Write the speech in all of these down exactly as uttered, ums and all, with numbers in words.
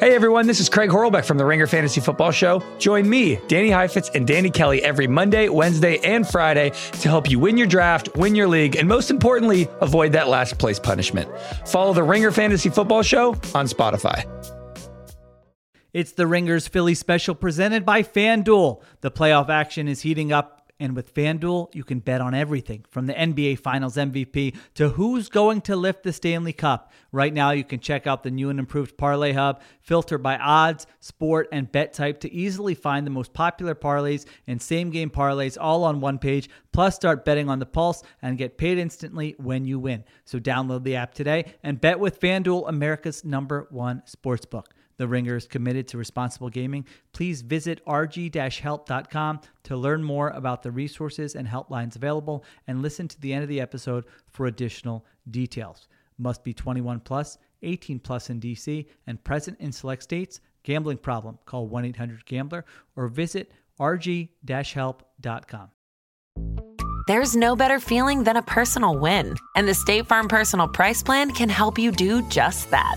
Hey everyone, this is Craig Horlbeck from the Ringer Fantasy Football Show. Join me, Danny Heifetz, and Danny Kelly every Monday, Wednesday, and Friday to help you win your draft, win your league, and most importantly, avoid that last place punishment. Follow the Ringer Fantasy Football Show on Spotify. It's the Ringer's Philly Special presented by FanDuel. The playoff action is heating up. And with FanDuel, you can bet on everything from the N B A Finals M V P to who's going to lift the Stanley Cup. Right now, you can check out the new and improved Parlay Hub, filter by odds, sport, and bet type to easily find the most popular parlays and same-game parlays all on one page. Plus, start betting on the pulse and get paid instantly when you win. So download the app today and bet with FanDuel, America's number one sportsbook. The Ringer is committed to responsible gaming. Please visit r g dash help dot com to learn more about the resources and helplines available and listen to the end of the episode for additional details. Must be twenty-one plus, eighteen plus in D C, and present in select states. Gambling problem? Call one eight hundred gambler or visit r g dash help dot com. There's no better feeling than a personal win, and the State Farm Personal Price Plan can help you do just that.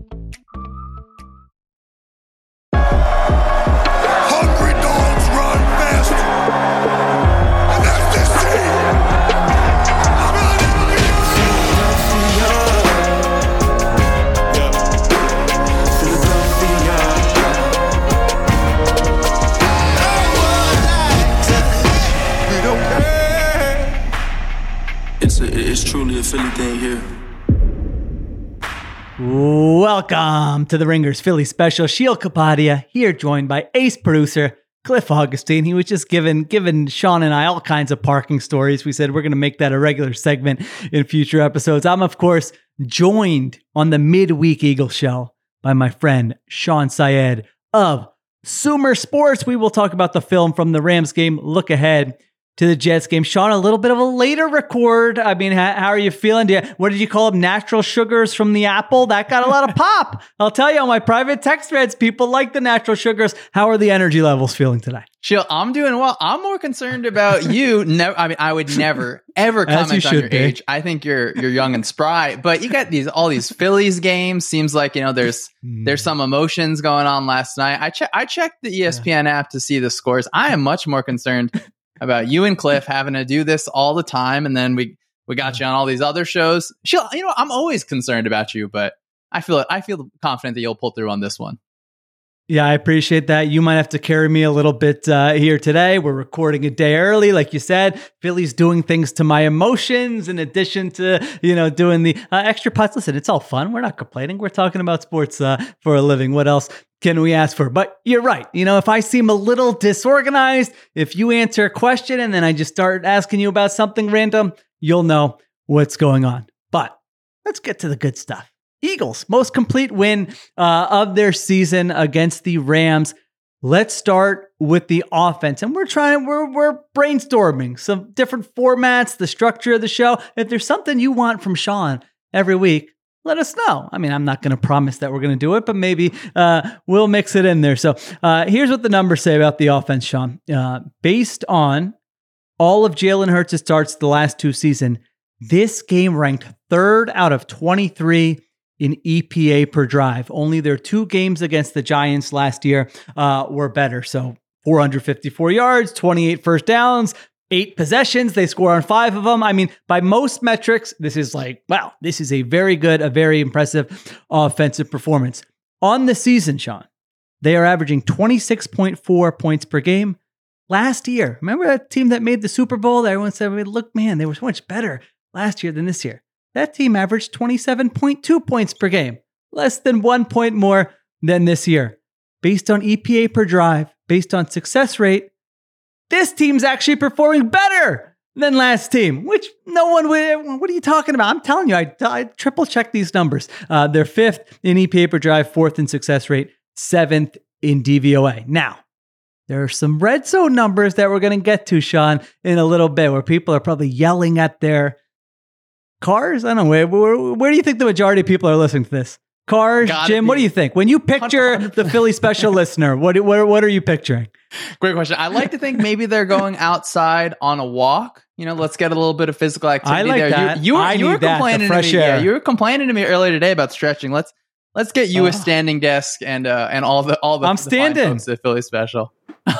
It's truly a Philly thing here. Welcome to the Ringers Philly Special. Shiel Kapadia here, joined by ace producer Cliff Augustin. He was just giving, giving Sean and I all kinds of parking stories. We said we're going to make that a regular segment in future episodes. I'm, of course, joined on the midweek Eagles show by my friend Shawn Syed of Sumer Sports. We will talk about the film from the Rams game, look ahead to the Jets game. Sean, a little bit of a later record. I mean, how, how are you feeling? Do you, what did you call them? Natural sugars from the apple? That got a lot of pop. I'll tell you, on my private text threads, people like the natural sugars. How are the energy levels feeling today? Chill, I'm doing well. I'm more concerned about you. No, I mean, I would never, ever comment you on your be. age. I think you're you're young and spry, but you got these all these Phillies games. Seems like, you know, there's there's some emotions going on last night. I, che- I checked the E S P N yeah. app to see the scores. I am much more concerned about you and Cliff having to do this all the time, and then we we got you on all these other shows. She'll, you know, I'm always concerned about you, but I feel it. I feel confident that you'll pull through on this one. Yeah, I appreciate that. You might have to carry me a little bit uh, here today. We're recording a day early, like you said. Philly's doing things to my emotions in addition to, you know, doing the uh, extra putts. Listen, it's all fun. We're not complaining. We're talking about sports uh, for a living. What else can we ask for? But you're right. You know, if I seem a little disorganized, if you answer a question and then I just start asking you about something random, you'll know what's going on. But let's get to the good stuff. Eagles, most complete win uh, of their season against the Rams. Let's start with the offense. And we're trying, we're, we're brainstorming some different formats, the structure of the show. If there's something you want from Sean every week, let us know. I mean, I'm not going to promise that we're going to do it, but maybe uh, we'll mix it in there. So uh, here's what the numbers say about the offense, Sean. Uh, based on all of Jalen Hurts' starts the last two seasons, this game ranked third out of twenty-three in E P A per drive. Only their two games against the Giants last year uh, were better. So four hundred fifty-four yards, twenty-eight first downs, eight possessions. They score on five of them. I mean, by most metrics, this is like, wow, this is a very good, a very impressive offensive performance. On the season, Sean, they are averaging twenty-six point four points per game. Last year, remember that team that made the Super Bowl? Everyone said, look, man, they were so much better last year than this year. That team averaged twenty-seven point two points per game, less than one point more than this year. Based on E P A per drive, based on success rate, this team's actually performing better than last team, which no one would. What are you talking about? I'm telling you, I, I triple checked these numbers. Uh, they're fifth in E P A per drive, fourth in success rate, seventh in D V O A. Now, there are some red zone numbers that we're going to get to, Sean, in a little bit, where people are probably yelling at their cars? I don't know. Where, where, where do you think the majority of people are listening to this? Cars, Gotta Jim, be. What do you think? When you picture one hundred percent the Philly Special listener, what, what what are you picturing? Great question. I like to think maybe they're going outside on a walk. You know, let's get a little bit of physical activity I like there. That. You, you were, I you were that, complaining to me. Yeah, you were complaining to me earlier today about stretching. Let's let's get you oh. a standing desk and uh, and all the all the I'm the standing. Fine folks at Philly Special.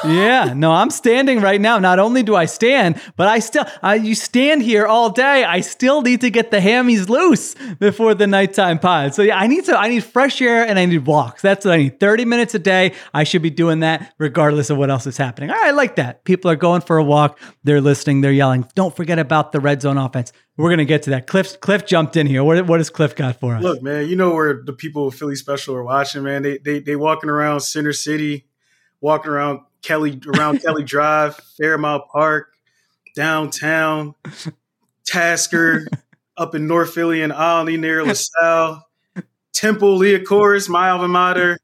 Yeah, no, I'm standing right now. Not only do I stand, but I still, uh, you stand here all day. I still need to get the hammies loose before the nighttime pod. So yeah, I need to, I need fresh air and I need walks. That's what I need. thirty minutes a day. I should be doing that regardless of what else is happening. All right, I like that. People are going for a walk. They're listening. They're yelling. Don't forget about the red zone offense. We're going to get to that. Cliff, Cliff jumped in here. What, what has Cliff got for us? Look, man, you know where the people of Philly Special are watching, man. They, they, they walking around Center City, walking around Kelly, around Kelly Drive, Fairmount Park, downtown, Tasker, up in North Philly and Olney near LaSalle, Temple, Leocoris, my alma mater,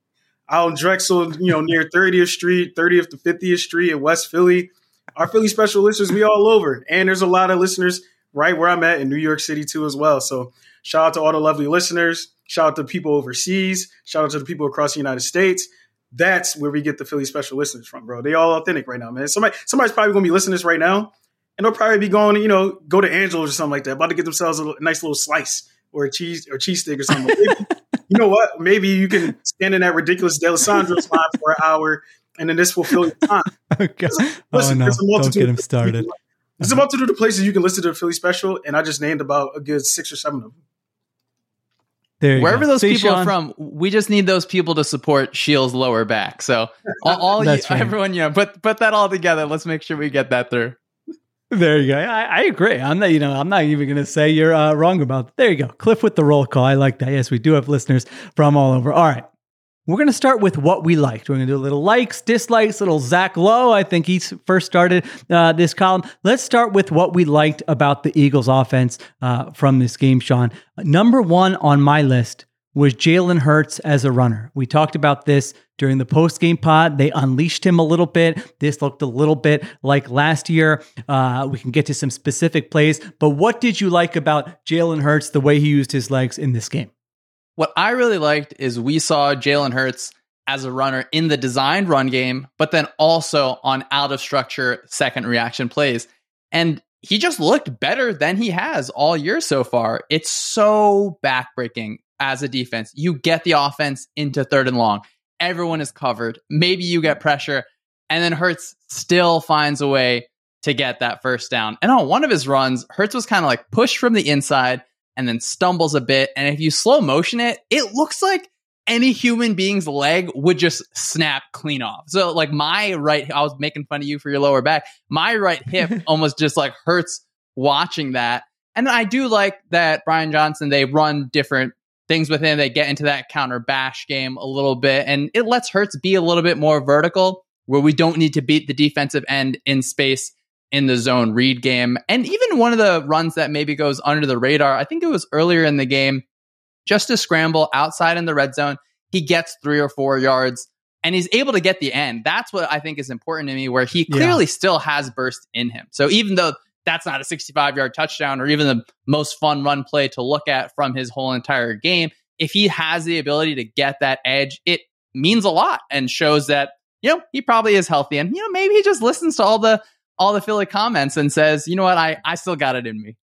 out in Drexel, you know, near thirtieth Street, thirtieth to fiftieth Street in West Philly. Our Philly Special listeners, we all over. And there's a lot of listeners right where I'm at in New York City too as well. So shout out to all the lovely listeners. Shout out to people overseas. Shout out to the people across the United States. That's where we get the Philly Special listeners from, bro. They all authentic right now, man. Somebody, somebody's probably going to be listening to this right now, and they'll probably be going, you know, go to Angelo's or something like that, about to get themselves a nice little slice or a cheese or cheese steak or something. Maybe, you know what? Maybe you can stand in that ridiculous D'Alessandro's line for an hour, and then this will fill your time. Oh, God. Listen, oh, no. Don't get him started. There's a multitude of places you can listen to the Philly Special, and I just named about a good six or seven of them. Wherever go. those See, people Sean, are from, we just need those people to support Shields' lower back. So all, all you, right. everyone, you know, put put that all together. Let's make sure we get that through. There you go. I, I agree. I'm not, you know, I'm not even going to say you're uh, wrong about. It. There you go. Cliff with the roll call. I like that. Yes, we do have listeners from all over. All right. We're going to start with what we liked. We're going to do a little likes, dislikes, little Zach Lowe. I think he first started uh, this column. Let's start with what we liked about the Eagles offense uh, from this game, Sean. Number one on my list was Jalen Hurts as a runner. We talked about this during the post-game pod. They unleashed him a little bit. This looked a little bit like last year. Uh, we can get to some specific plays. But what did you like about Jalen Hurts, the way he used his legs in this game? What I really liked is we saw Jalen Hurts as a runner in the designed run game, but then also on out of structure second reaction plays. And he just looked better than he has all year so far. It's so backbreaking as a defense. You get the offense into third and long. Everyone is covered. Maybe you get pressure. And then Hurts still finds a way to get that first down. And on one of his runs, Hurts was kind of like pushed from the inside and then stumbles a bit. And if you slow motion it, it looks like any human being's leg would just snap clean off. So like my right, I was making fun of you for your lower back. My right hip almost just like hurts watching that. And I do like that Brian Johnson, they run different things with him. They get into that counter bash game a little bit. And it lets Hurts be a little bit more vertical where we don't need to beat the defensive end in space in the zone read game. And even one of the runs that maybe goes under the radar, I think it was earlier in the game, just to scramble outside in the red zone, he gets three or four yards and he's able to get the end. That's what I think is important to me, where he clearly yeah. still has burst in him. So even though that's not a sixty-five yard touchdown or even the most fun run play to look at from his whole entire game, if he has the ability to get that edge, it means a lot and shows that, you know, he probably is healthy. And, you know, maybe he just listens to all the all the Philly comments and says, you know what, I, I still got it in me.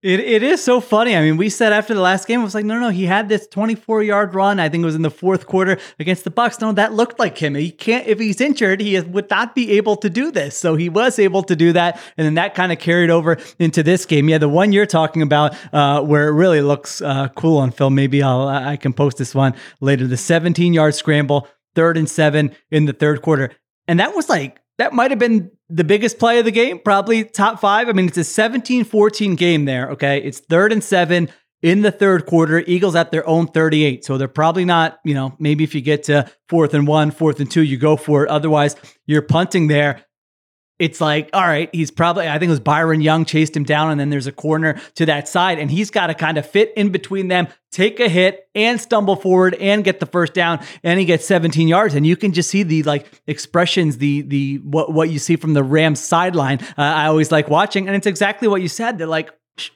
It It is so funny. I mean, we said after the last game, I was like, no, no, he had this twenty-four yard run. I think it was in the fourth quarter against the Bucs. No, that looked like him. He can't, if he's injured, he would not be able to do this. So he was able to do that. And then that kind of carried over into this game. Yeah, the one you're talking about uh, where it really looks uh, cool on film. Maybe I'll, I can post this one later. The seventeen yard scramble, third and seven in the third quarter. And that was like, that might've been the biggest play of the game, probably top five. I mean, it's a seventeen fourteen game there, okay? It's third and seven in the third quarter. Eagles at their own thirty-eight, so they're probably not, you know, maybe if you get to fourth and one, fourth and two, you go for it. Otherwise, you're punting there. It's like, all right, he's probably, I think it was Byron Young chased him down, and then there's a corner to that side, and he's got to kind of fit in between them, take a hit, and stumble forward, and get the first down, and he gets seventeen yards, and you can just see the like expressions, the the what what you see from the Rams sideline. Uh, I always like watching, and it's exactly what you said. They're like,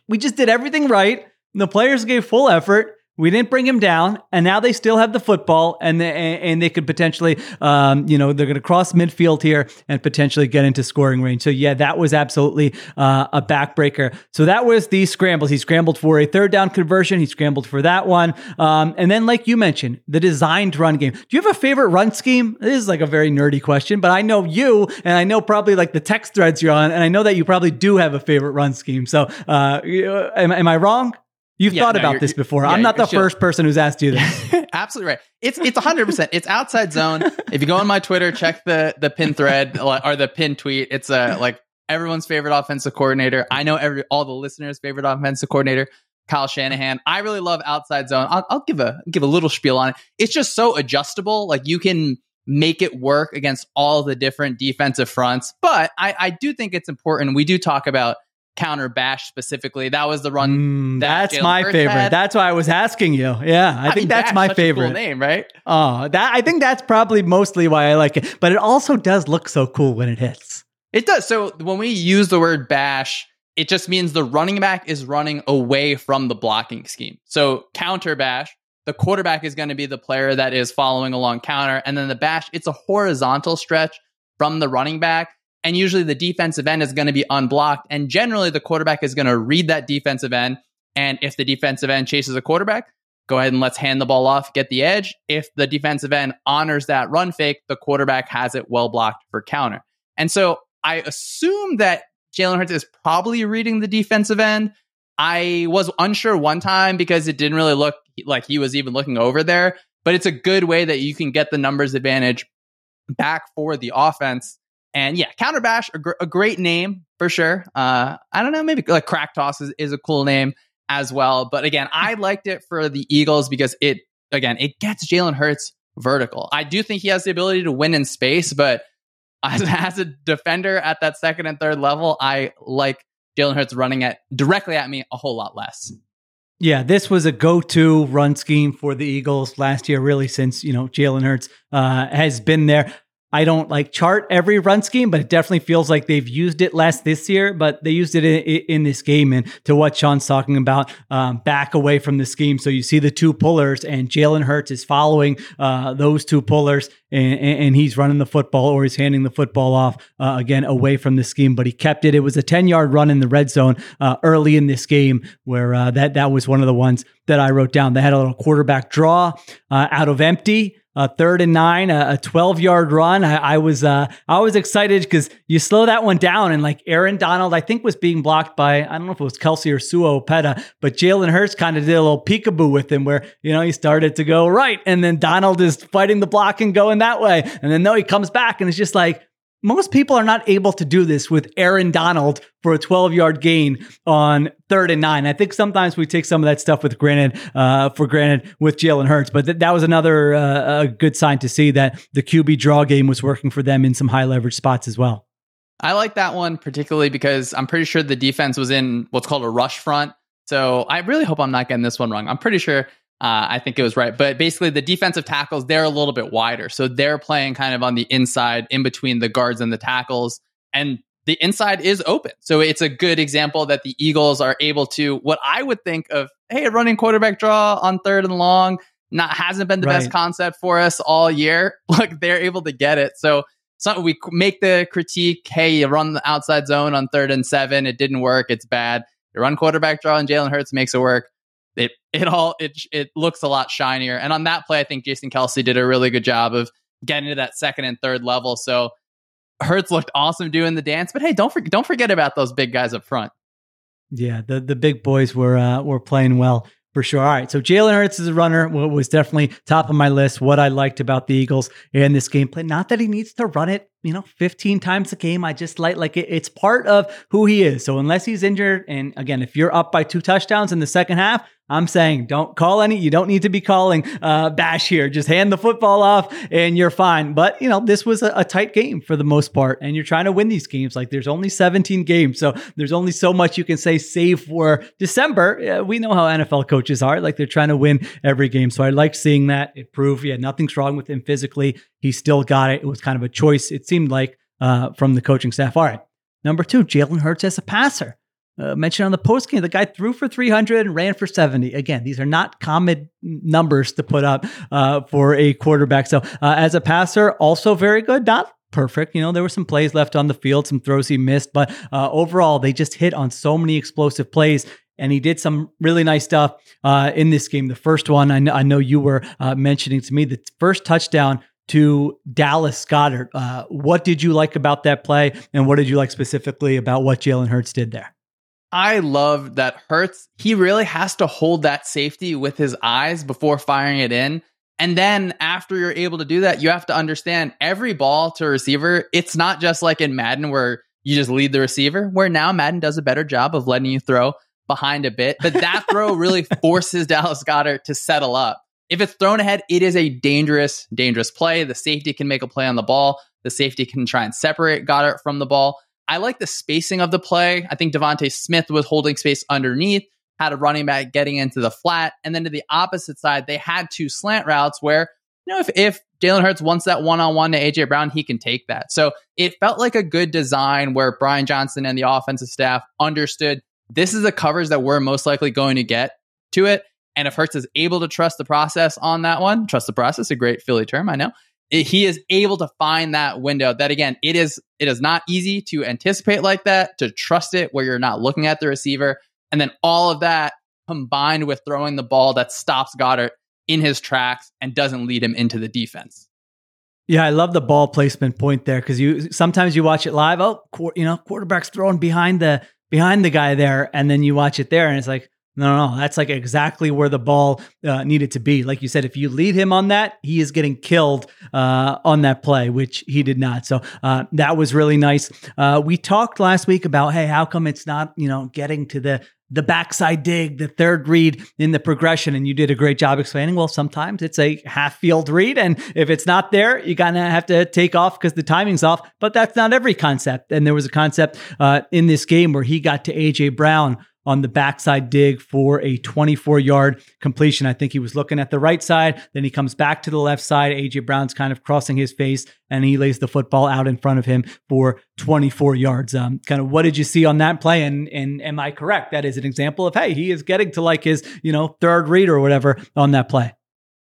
we just did everything right. The players gave full effort. We didn't bring him down, and now they still have the football, and they, and they could potentially, um, you know, they're going to cross midfield here and potentially get into scoring range. So, yeah, that was absolutely uh, a backbreaker. So that was the scrambles. He scrambled for a third down conversion. He scrambled for that one. Um, and then, like you mentioned, the designed run game. Do you have a favorite run scheme? This is like a very nerdy question, but I know you, and I know probably like the text threads you're on, and I know that you probably do have a favorite run scheme. So uh, am, am I wrong? You've yeah, thought no, about this before. Yeah, I'm not the sure. first person who's asked you this. Absolutely right. It's it's one hundred percent. It's outside zone. If you go on my Twitter, check the the pin thread or the pin tweet. It's uh, like everyone's favorite offensive coordinator. I know every all the listeners' favorite offensive coordinator, Kyle Shanahan. I really love outside zone. I'll, I'll give a give a little spiel on it. It's just so adjustable. Like you can make it work against all the different defensive fronts. But I, I do think it's important. We do talk about counter bash specifically. That was the run. Mm, that that's Jalen my Hurts favorite. Had. That's why I was asking you. Yeah, I, I think mean, that's bash, my such favorite a cool name, right? Oh, that I think that's probably mostly why I like it. But it also does look so cool when it hits. It does. So when we use the word bash, it just means the running back is running away from the blocking scheme. So counter bash, the quarterback is going to be the player that is following along counter, and then the bash, it's a horizontal stretch from the running back. And usually the defensive end is going to be unblocked. And generally the quarterback is going to read that defensive end. And if the defensive end chases a quarterback, go ahead and let's hand the ball off, get the edge. If the defensive end honors that run fake, the quarterback has it well blocked for counter. And so I assume that Jalen Hurts is probably reading the defensive end. I was unsure one time because it didn't really look like he was even looking over there. But it's a good way that you can get the numbers advantage back for the offense. And yeah, counter bash, a, gr- a great name for sure. Uh, I don't know, maybe like crack toss is, is a cool name as well. But again, I liked it for the Eagles because it, again, it gets Jalen Hurts vertical. I do think he has the ability to win in space, but as, as a defender at that second and third level, I like Jalen Hurts running at directly at me a whole lot less. Yeah, this was a go-to run scheme for the Eagles last year, really, since, you know, Jalen Hurts uh, has been there. I don't like chart every run scheme, but it definitely feels like they've used it less this year, but they used it in, in this game. And to what Sean's talking about, um, back away from the scheme. So you see the two pullers and Jalen Hurts is following uh, those two pullers and, and he's running the football or he's handing the football off uh, again away from the scheme, but he kept it. It was a ten yard run in the red zone uh, early in this game where uh, that, that was one of the ones that I wrote down. They had a little quarterback draw uh, out of empty. Uh, third and nine, uh, a twelve-yard run. I, I was uh, I was excited because you slow that one down, and like Aaron Donald, I think was being blocked by, I don't know if it was Kelce or Sua Opeta, but Jalen Hurts kind of did a little peekaboo with him where, you know, he started to go right, and then Donald is fighting the block and going that way. And then, no, he comes back, and it's just like, most people are not able to do this with Aaron Donald for a twelve-yard gain on third and nine. I think sometimes we take some of that stuff with granted, uh, for granted with Jalen Hurts, but th- that was another uh, a good sign to see that the Q B draw game was working for them in some high-leverage spots as well. I like that one particularly because I'm pretty sure the defense was in what's called a rush front. So I really hope I'm not getting this one wrong. I'm pretty sure... Uh, I think it was right. But basically, the defensive tackles, they're a little bit wider. So they're playing kind of on the inside, in between the guards and the tackles. And the inside is open. So it's a good example that the Eagles are able to, what I would think of, hey, a running quarterback draw on third and long not hasn't been the right. best concept for us all year. Like, they're able to get it. So some, we make the critique, hey, you run the outside zone on third and seven. It didn't work. It's bad. You run quarterback draw and Jalen Hurts makes it work. It it all it it looks a lot shinier. And on that play, I think Jason Kelce did a really good job of getting to that second and third level. So Hurts looked awesome doing the dance. But hey, don't for, don't forget about those big guys up front. Yeah, the the big boys were uh, were playing well. For sure. All right. So Jalen Hurts as a runner was definitely top of my list. What I liked about the Eagles in this game plan, not that he needs to run it, you know, fifteen times a game. I just like, like it, it's part of who he is. So unless he's injured. And again, if you're up by two touchdowns in the second half, I'm saying don't call any, you don't need to be calling uh bash here. Just hand the football off and you're fine. But you know, this was a, a tight game for the most part. And you're trying to win these games. Like there's only seventeen games. So there's only so much you can say save for December. We know how N F L coaches are. Like they're trying to win every game. So I like seeing that. It proved, yeah, nothing's wrong with him physically. He still got it. It was kind of a choice. It seemed like uh, from the coaching staff. All right. Number two, Jalen Hurts as a passer. Uh, mentioned on the postgame, the guy threw for three hundred and ran for seventy. Again, these are not common numbers to put up uh, for a quarterback. So uh, as a passer, also very good. Not perfect. You know, there were some plays left on the field, some throws he missed, but uh, overall, they just hit on so many explosive plays. And he did some really nice stuff uh, in this game. The first one, I know, I know you were uh, mentioning to me, the first touchdown to Dallas Goedert. Uh, what did you like about that play? And what did you like specifically about what Jalen Hurts did there? I love that Hurts, he really has to hold that safety with his eyes before firing it in. And then after you're able to do that, you have to understand every ball to a receiver. It's not just like in Madden where you just lead the receiver, where now Madden does a better job of letting you throw behind a bit. But that throw really forces Dallas Goedert to settle up. If it's thrown ahead, it is a dangerous, dangerous play. The safety can make a play on the ball. The safety can try and separate Goedert from the ball. I like the spacing of the play. I think DeVonta Smith was holding space underneath, had a running back getting into the flat. And then to the opposite side, they had two slant routes where, you know, if, if Jalen Hurts wants that one-on-one to A J Brown, he can take that. So it felt like a good design where Brian Johnson and the offensive staff understood this is the coverage that we're most likely going to get to it. And if Hurts is able to trust the process on that one, trust the process, a great Philly term, I know. He is able to find that window that, again, it is it is not easy to anticipate like that, to trust it where you're not looking at the receiver. And then all of that combined with throwing the ball that stops Goedert in his tracks and doesn't lead him into the defense. Yeah, I love the ball placement point there because you sometimes you watch it live. Oh, qu- you know, quarterback's throwing behind the behind the guy there. And then you watch it there and it's like, No, no, that's like exactly where the ball uh, needed to be. Like you said, if you lead him on that, he is getting killed uh, on that play, which he did not. So uh, that was really nice. Uh, we talked last week about, hey, how come it's not, you know, getting to the the backside dig, the third read in the progression. And you did a great job explaining, well, sometimes it's a half field read. And if it's not there, you're going to have to take off because the timing's off. But that's not every concept. And there was a concept uh, in this game where he got to A J Brown on the backside dig for a twenty-four yard completion. I think he was looking at the right side. Then he comes back to the left side. A J Brown's kind of crossing his face and he lays the football out in front of him for twenty-four yards. Um, kind of what did you see on that play? And, and am I correct? That is an example of, hey, he is getting to like his, you know, third read or whatever on that play.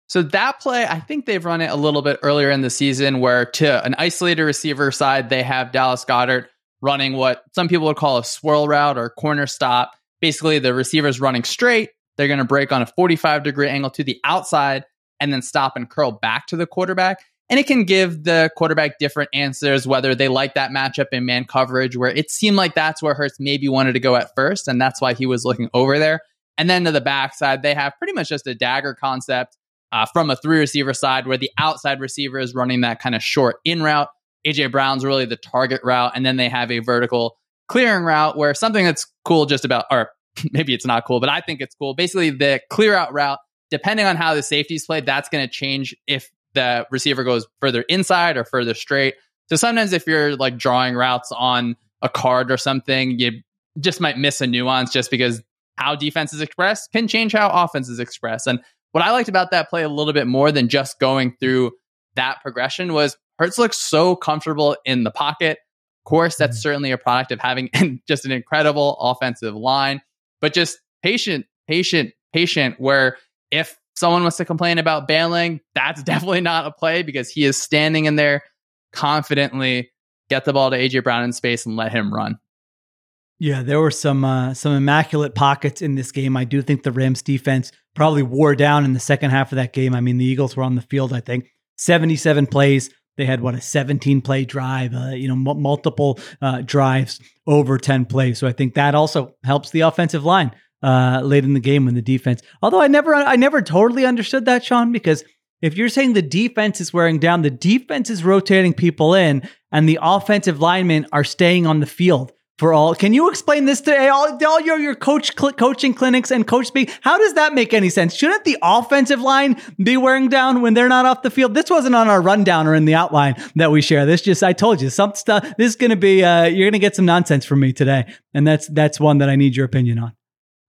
So that play, I think they've run it a little bit earlier in the season where to an isolated receiver side, they have Dallas Goedert running what some people would call a swirl route or corner stop. Basically, the receiver's running straight. They're going to break on a forty-five degree angle to the outside and then stop and curl back to the quarterback. And it can give the quarterback different answers, whether they like that matchup in man coverage, where it seemed like that's where Hurts maybe wanted to go at first. And that's why he was looking over there. And then to the backside, they have pretty much just a dagger concept uh, from a three receiver side where the outside receiver is running that kind of short in route. A J Brown's really the target route. And then they have a vertical clearing route where something that's cool just about, or maybe it's not cool, but I think it's cool. Basically, the clear out route, depending on how the safety's played, that's going to change if the receiver goes further inside or further straight. So sometimes if you're like drawing routes on a card or something, you just might miss a nuance just because how defense is expressed can change how offense is expressed. And what I liked about that play a little bit more than just going through that progression was Hurts looked so comfortable in the pocket. Course, that's certainly a product of having just an incredible offensive line, but just patient, patient, patient, where if someone wants to complain about bailing, that's definitely not a play because he is standing in there confidently, get the ball to A J Brown in space and let him run. Yeah, there were some uh, some immaculate pockets in this game. I do think the Rams defense probably wore down in the second half of that game. I mean, the Eagles were on the field, I think, seventy-seven plays. They had, what, a seventeen play drive, uh, you know, m- multiple uh, drives over ten plays. So I think that also helps the offensive line uh, late in the game when the defense. Although I never I never totally understood that, Sean, because if you're saying the defense is wearing down, the defense is rotating people in and the offensive linemen are staying on the field for all. Can you explain this to all, all your, your coach cl- coaching clinics and coach speak? How does that make any sense? Shouldn't the offensive line be wearing down when they're not off the field? This wasn't on our rundown or in the outline that we share. This just, I told you, some stuff, this is going to be, uh, you're going to get some nonsense from me today. And that's, that's one that I need your opinion on.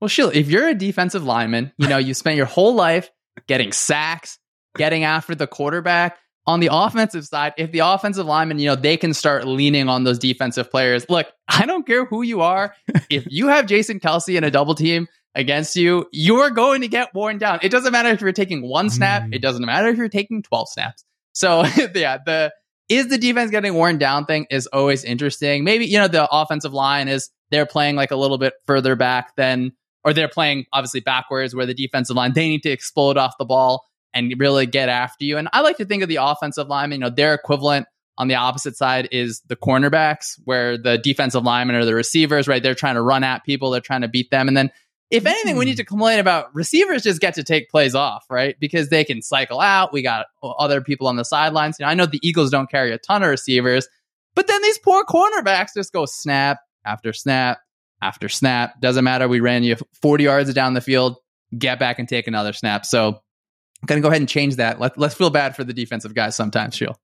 Well, Sheila, if you're a defensive lineman, you know, you spent your whole life getting sacks, getting after the quarterback. on the offensive side, if the offensive linemen, you know, they can start leaning on those defensive players. Look, I don't care who you are. If you have Jason Kelce in a double team against you, you're going to get worn down. It doesn't matter if you're taking one snap. It doesn't matter if you're taking twelve snaps. So yeah, the is the defense getting worn down thing is always interesting. Maybe, you know, the offensive line is they're playing like a little bit further back than, or they're playing obviously backwards where the defensive line, they need to explode off the ball and really get after you. And I like to think of the offensive linemen, you know, their equivalent on the opposite side is the cornerbacks, where the defensive linemen are the receivers, right? They're trying to run at people. They're trying to beat them. And then if anything, we need to complain about receivers just get to take plays off, right? Because they can cycle out. We got other people on the sidelines. You know, I know the Eagles don't carry a ton of receivers, but then these poor cornerbacks just go snap after snap after snap. Doesn't matter. We ran you forty yards down the field. Get back and take another snap. So I'm going to go ahead and change that. Let, let's feel bad for the defensive guys sometimes, Sheil.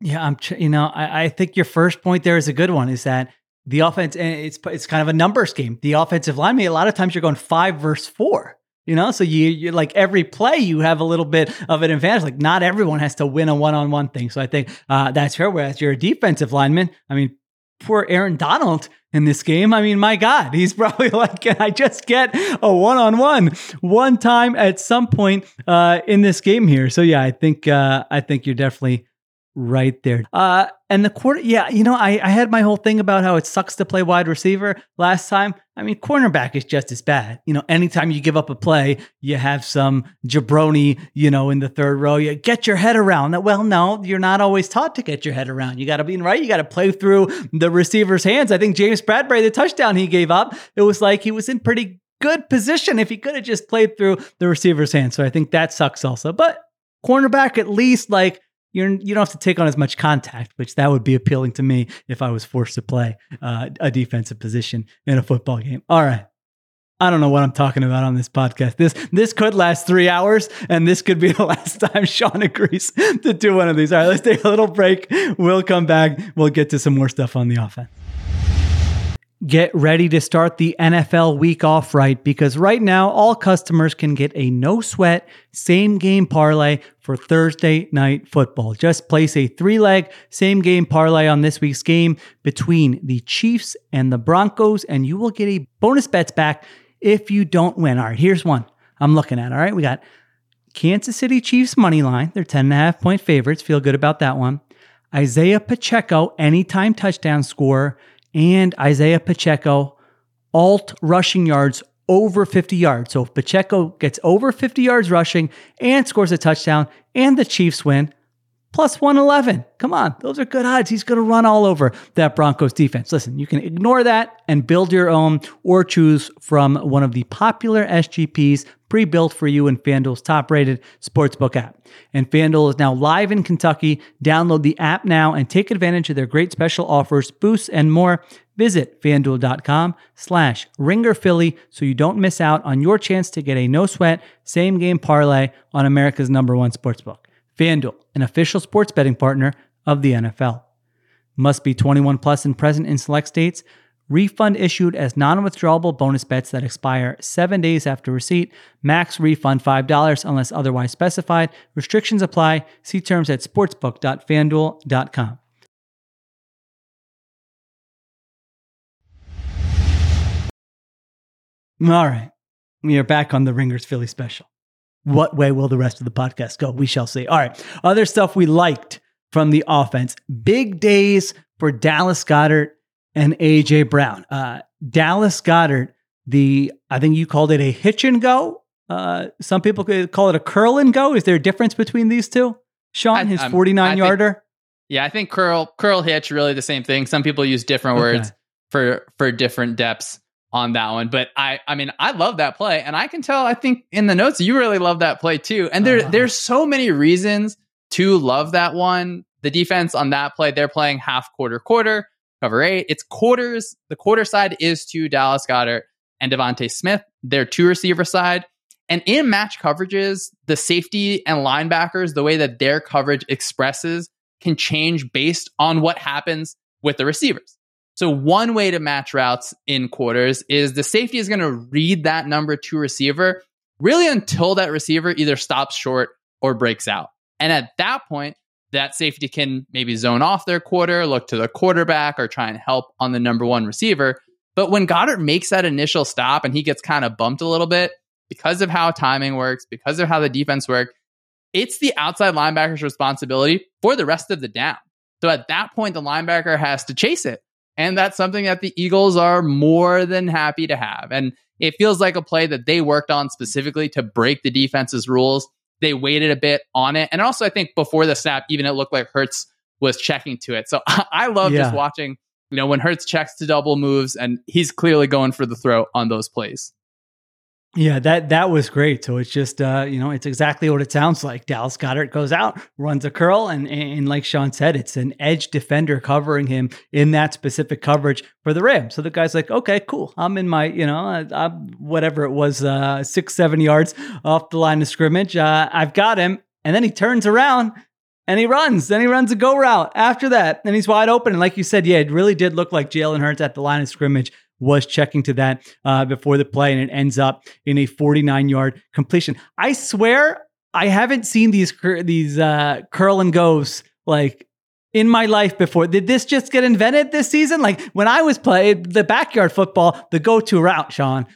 Yeah, I'm. Ch- you know, I, I think your first point there is a good one, is that the offense, and it's it's kind of a numbers game. The offensive lineman, a lot of times you're going five versus four, you know? So you, you're like every play, you have a little bit of an advantage. Like not everyone has to win a one-on-one thing. So I think uh, that's fair. Whereas you're a defensive lineman, I mean, poor Aaron Donald in this game. I mean, my God, he's probably like, can I just get a one-on-one one time at some point uh, in this game here? So yeah, I think uh, I think you're definitely right there. Uh, and the quarter, yeah, you know, I, I had my whole thing about how it sucks to play wide receiver last time. I mean, cornerback is just as bad. You know, anytime you give up a play, you have some jabroni, you know, in the third row, you get your head around that. Well, no, you're not always taught to get your head around. You got to be right. You got to play through the receiver's hands. I think James Bradberry, the touchdown he gave up, it was like he was in pretty good position if he could have just played through the receiver's hands. So I think that sucks also, but cornerback, at least like, You're, you don't have to take on as much contact, which that would be appealing to me if I was forced to play uh, a defensive position in a football game. All right. I don't know what I'm talking about on this podcast. This this could last three hours, and this could be the last time Sean agrees to do one of these. All right, let's take a little break. We'll come back. We'll get to some more stuff on the offense. Get ready to start the N F L week off right, because right now all customers can get a no-sweat same-game parlay for Thursday night football. Just place a three-leg same-game parlay on this week's game between the Chiefs and the Broncos, and you will get a bonus bets back if you don't win. All right, here's one I'm looking at. All right, we got Kansas City Chiefs money line. They're ten and a half point favorites. Feel good about that one. Isaiah Pacheco, anytime touchdown scorer, and Isaiah Pacheco, alt rushing yards over fifty yards. So if Pacheco gets over fifty yards rushing and scores a touchdown and the Chiefs win, plus one eleven. Come on, those are good odds. He's going to run all over that Broncos defense. Listen, you can ignore that and build your own, or choose from one of the popular S G Ps pre-built for you in FanDuel's top-rated sportsbook app. And FanDuel is now live in Kentucky. Download the app now and take advantage of their great special offers, boosts, and more. Visit FanDuel.com slash RingerPhilly so you don't miss out on your chance to get a no-sweat, same-game parlay on America's number one sportsbook. FanDuel, an official sports betting partner of the N F L. Must be twenty-one plus and present in select states. Refund issued as non-withdrawable bonus bets that expire seven days after receipt. Max refund five dollars unless otherwise specified. Restrictions apply. See terms at sportsbook dot fanduel dot com. All right. We are back on the Ringers Philly Special. What way will the rest of the podcast go? We shall see. All right. Other stuff we liked from the offense. Big days for Dallas Goedert and A J Brown. Uh, Dallas Goedert, the, I think you called it a hitch and go. Uh, some people could call it a curl and go. Is there a difference between these two? Sean, his forty-nine yarder. Think, yeah, I think curl, curl, hitch, really the same thing. Some people use different okay. words for, for different depths on that one. But I, I mean, I love that play, and I can tell, I think in the notes, you really love that play too. And there, uh-huh. there's so many reasons to love that one. The defense on that play, they're playing half quarter quarter. Cover eight. It's quarters. The quarter side is to Dallas Goedert and DeVonta Smith. They're two receiver side. And in match coverages, the safety and linebackers, the way that their coverage expresses can change based on what happens with the receivers. So one way to match routes in quarters is the safety is going to read that number two receiver really until that receiver either stops short or breaks out. And at that point, that safety can maybe zone off their quarter, look to the quarterback, or try and help on the number one receiver. But when Goddard makes that initial stop and he gets kind of bumped a little bit, because of how timing works, because of how the defense works, it's the outside linebacker's responsibility for the rest of the down. So at that point, the linebacker has to chase it. And that's something that the Eagles are more than happy to have. And it feels like a play that they worked on specifically to break the defense's rules. They waited a bit on it. And also, I think before the snap, even it looked like Hurts was checking to it. So I love yeah. just watching, you know, when Hurts checks to double moves, and he's clearly going for the throw on those plays. Yeah, that that was great. So it's just, uh, you know, it's exactly what it sounds like. Dallas Goedert goes out, runs a curl, and, and like Shawn said, it's an edge defender covering him in that specific coverage for the Rams. So the guy's like, okay, cool. I'm in my, you know, I'm, whatever it was, uh, six, seven yards off the line of scrimmage. Uh, I've got him. And then he turns around and he runs. Then he runs a go route after that. And he's wide open. And like you said, yeah, it really did look like Jalen Hurts at the line of scrimmage was checking to that uh, before the play, and it ends up in a forty-nine yard completion. I swear I haven't seen these cur- these uh, curl and goes like in my life before. Did this just get invented this season? Like when I was playing the backyard football, the go-to route, Sean,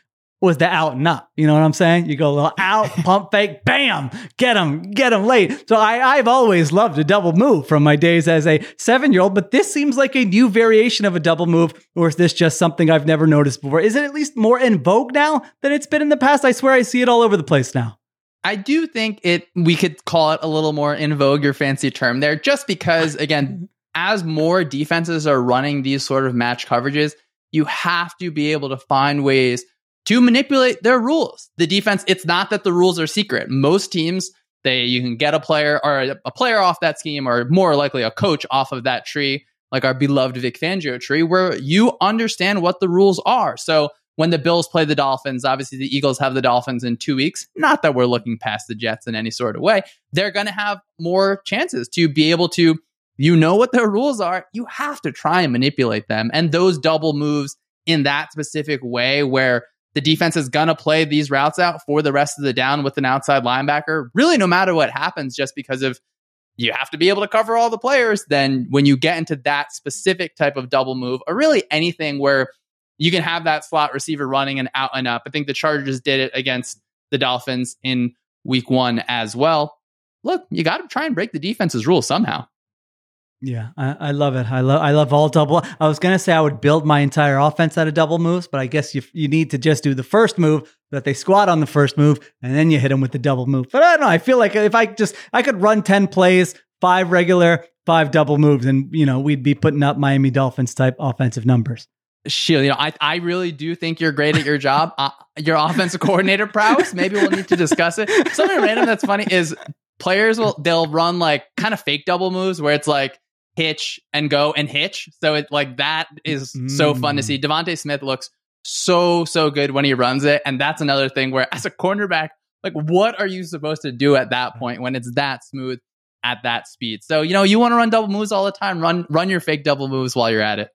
was the out and up. You know what I'm saying? You go a little out, pump fake, bam, get him, get him late. So I, I've always loved a double move from my days as a seven-year-old, but this seems like a new variation of a double move, or is this just something I've never noticed before? Is it at least more in vogue now than it's been in the past? I swear I see it all over the place now. I do think it. we could call it a little more in vogue, your fancy term there, just because, again, as more defenses are running these sort of match coverages, you have to be able to find ways to manipulate their rules. The defense, it's not that the rules are secret. Most teams, they you can get a player or a player off that scheme, or more likely a coach off of that tree, like our beloved Vic Fangio tree, where you understand what the rules are. So when the Bills play the Dolphins, obviously the Eagles have the Dolphins in two weeks. Not that we're looking past the Jets in any sort of way. They're going to have more chances to be able to, you know what their rules are. You have to try and manipulate them. And those double moves in that specific way where the defense is going to play these routes out for the rest of the down with an outside linebacker, really no matter what happens, just because of you have to be able to cover all the players. Then when you get into that specific type of double move, or really anything where you can have that slot receiver running and out and up. I think the Chargers did it against the Dolphins in week one as well. Look, you got to try and break the defense's rules somehow. Yeah, I, I love it. I love I love all double. I was going to say I would build my entire offense out of double moves, but I guess you you need to just do the first move, that they squat on the first move, and then you hit them with the double move. But I don't know. I feel like if I just, I could run ten plays, five regular, five double moves, and, you know, we'd be putting up Miami Dolphins type offensive numbers. Sheila, you know, I, I really do think you're great at your job. Uh, your offensive coordinator prowess, maybe we'll need to discuss it. Something random that's funny is players will, they'll run like kind of fake double moves where it's like, hitch and go and hitch. So it like that is mm. so fun to see. DeVonta Smith looks so, so good when he runs it. And that's another thing where as a cornerback, like what are you supposed to do at that point when it's that smooth at that speed? So, you know, you want to run double moves all the time, run, run your fake double moves while you're at it.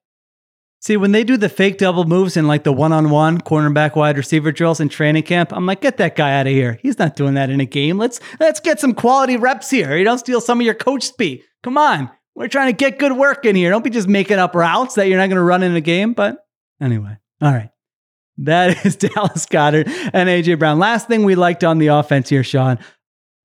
See, when they do the fake double moves in like the one-on-one cornerback wide receiver drills in training camp, I'm like, get that guy out of here. He's not doing that in a game. Let's, let's get some quality reps here. You don't steal some of your coach speak. Come on. We're trying to get good work in here. Don't be just making up routes that you're not going to run in a game. But anyway, all right. That is Dallas Goedert and A J Brown. Last thing we liked on the offense here, Sean,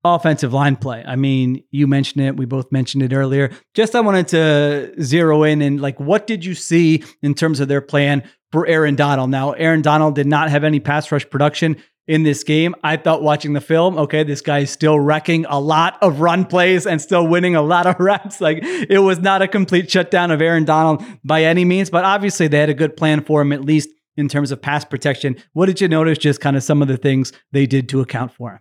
offensive line play. I mean, you mentioned it. We both mentioned it earlier. Just I wanted to zero in and like, what did you see in terms of their plan for Aaron Donald? Now, Aaron Donald did not have any pass rush production in this game. I thought watching the film, okay, this guy is still wrecking a lot of run plays and still winning a lot of reps. Like it was not a complete shutdown of Aaron Donald by any means, but obviously they had a good plan for him, at least in terms of pass protection. What did you notice? Just kind of some of the things they did to account for him.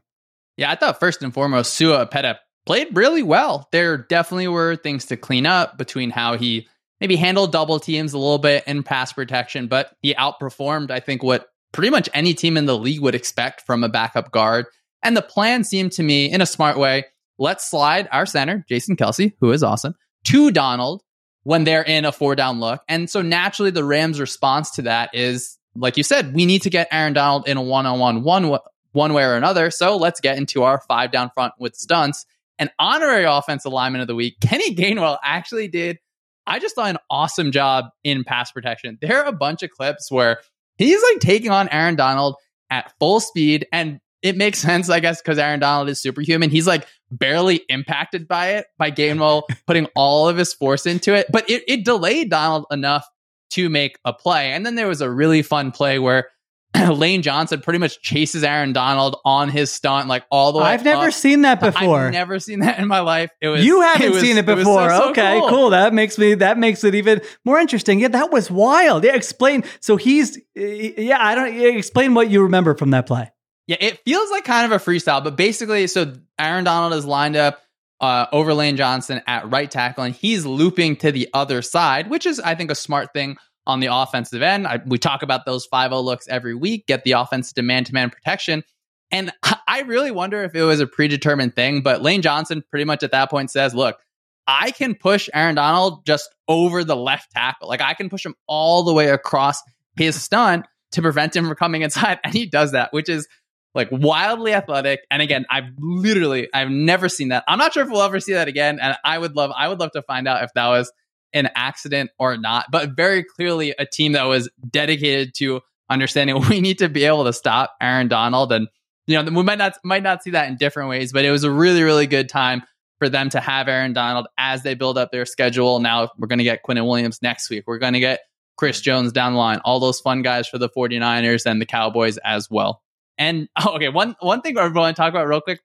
Yeah, I thought first and foremost, Sua Opeta played really well. There definitely were things to clean up between how he maybe handled double teams a little bit in pass protection, but he outperformed, I think, what pretty much any team in the league would expect from a backup guard. And the plan seemed to me, in a smart way, let's slide our center, Jason Kelce, who is awesome, to Donald when they're in a four down look. And so naturally, the Rams' response to that is, like you said, we need to get Aaron Donald in a one-on-one one, one way or another. So let's get into our five down front with stunts. and honorary offensive lineman of the week, Kenny Gainwell actually did, I just thought, an awesome job in pass protection. There are a bunch of clips where he's like taking on Aaron Donald at full speed, and it makes sense, I guess, because Aaron Donald is superhuman. He's like barely impacted by it, by Gainwell putting all of his force into it, but it, it delayed Donald enough to make a play. And then there was a really fun play where Lane Johnson pretty much chases Aaron Donald on his stunt, like all the way I've up. never seen that before. I've never seen that in my life. It was You haven't it was, seen it before. It so, so okay, cool. cool. That makes me that makes it even more interesting. Yeah, that was wild. Yeah, explain. So he's yeah, I don't explain what you remember from that play. Yeah, it feels like kind of a freestyle, but basically, so Aaron Donald is lined up uh, over Lane Johnson at right tackle, and he's looping to the other side, which is, I think, a smart thing on the offensive end. I, we talk about those five oh looks every week, get the offense to man-to-man protection, and I really wonder if it was a predetermined thing, but Lane Johnson pretty much at that point says, look, I can push Aaron Donald just over the left tackle. Like, I can push him all the way across his stunt to prevent him from coming inside, and he does that, which is like wildly athletic. And again, I've literally, I've never seen that. I'm not sure if we'll ever see that again. And I would love, I would love to find out if that was an accident or not, but very clearly a team that was dedicated to understanding we need to be able to stop Aaron Donald. And, you know, we might not, might not see that in different ways, but it was a really, really good time for them to have Aaron Donald as they build up their schedule. Now we're going to get Quinnen Williams next week. We're going to get Chris Jones down the line, all those fun guys for the 49ers and the Cowboys as well. And okay, one one thing I want to talk about real quick.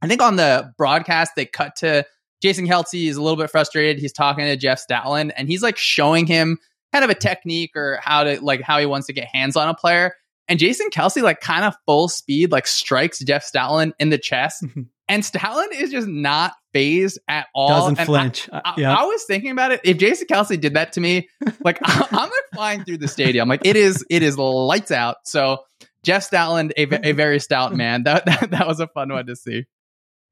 I think on the broadcast, they cut to Jason Kelce is a little bit frustrated. He's talking to Jeff Stoutland, and he's like showing him kind of a technique or how to like how he wants to get hands on a player. And Jason Kelce like kind of full speed like strikes Jeff Stoutland in the chest, and Stoutland is just not phased at all. Doesn't and flinch. I, I, yeah. I was thinking about it. If Jason Kelce did that to me, like I, I'm like flying through the stadium. Like it is, it is lights out. So Jeff Stoutland, a, a very stout man. That, that that was a fun one to see.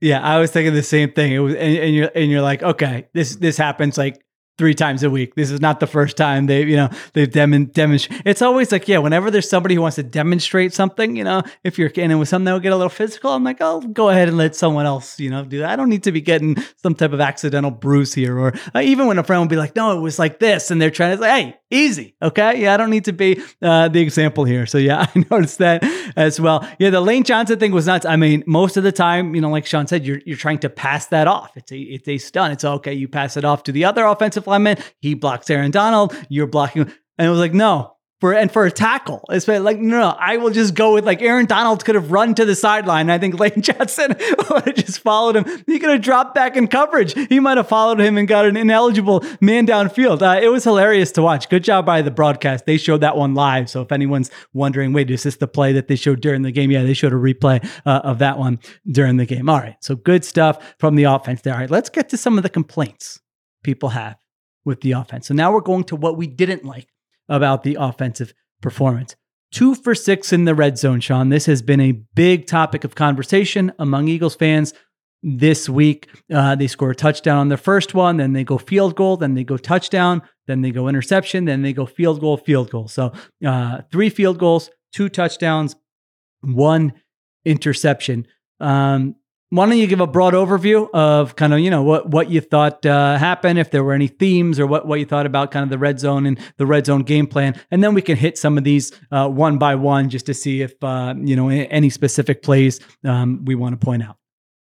Yeah, I was thinking the same thing. It was, and, and you're and you're like, okay, this this happens like three times a week. This is not the first time they, you know, they've dem- demonstrated. It's always like, yeah, whenever there's somebody who wants to demonstrate something, you know, if you're in it with something that will get a little physical, I'm like, oh, go ahead and let someone else, you know, do that. I don't need to be getting some type of accidental bruise here. Or uh, even when a friend will be like, no, it was like this. And they're trying to say, hey, easy. Okay. Yeah. I don't need to be uh, the example here. So yeah, I noticed that as well. Yeah. The Lane Johnson thing was nuts. I mean, most of the time, you know, like Shawn said, you're, you're trying to pass that off. It's a, it's a stunt. It's okay. You pass it off to the other offensive lineman. He blocks Aaron Donald. You're blocking. And it was like, no, for, and for a tackle, it's like, no, no, I will just go with like Aaron Donald could have run to the sideline. I think Lane Johnson would have just followed him. He could have dropped back in coverage. He might have followed him and got an ineligible man downfield. Uh, it was hilarious to watch. Good job by the broadcast. They showed that one live. So if anyone's wondering, wait, is this the play that they showed during the game? Yeah, they showed a replay uh, of that one during the game. All right. So good stuff from the offense there. All right. Let's get to some of the complaints people have with the offense. So now we're going to what we didn't like about the offensive performance. Two for six in the red zone, Sean. This has been a big topic of conversation among Eagles fans this week. Uh, they score a touchdown on their first one, then they go field goal, then they go touchdown, then they go interception, then they go field goal, field goal. So uh, three field goals, two touchdowns, one interception. Um, Why don't you give a broad overview of kind of, you know, what, what you thought uh, happened, if there were any themes or what, what you thought about kind of the red zone and the red zone game plan. And then we can hit some of these uh, one by one just to see if, uh, you know, any specific plays um, we want to point out.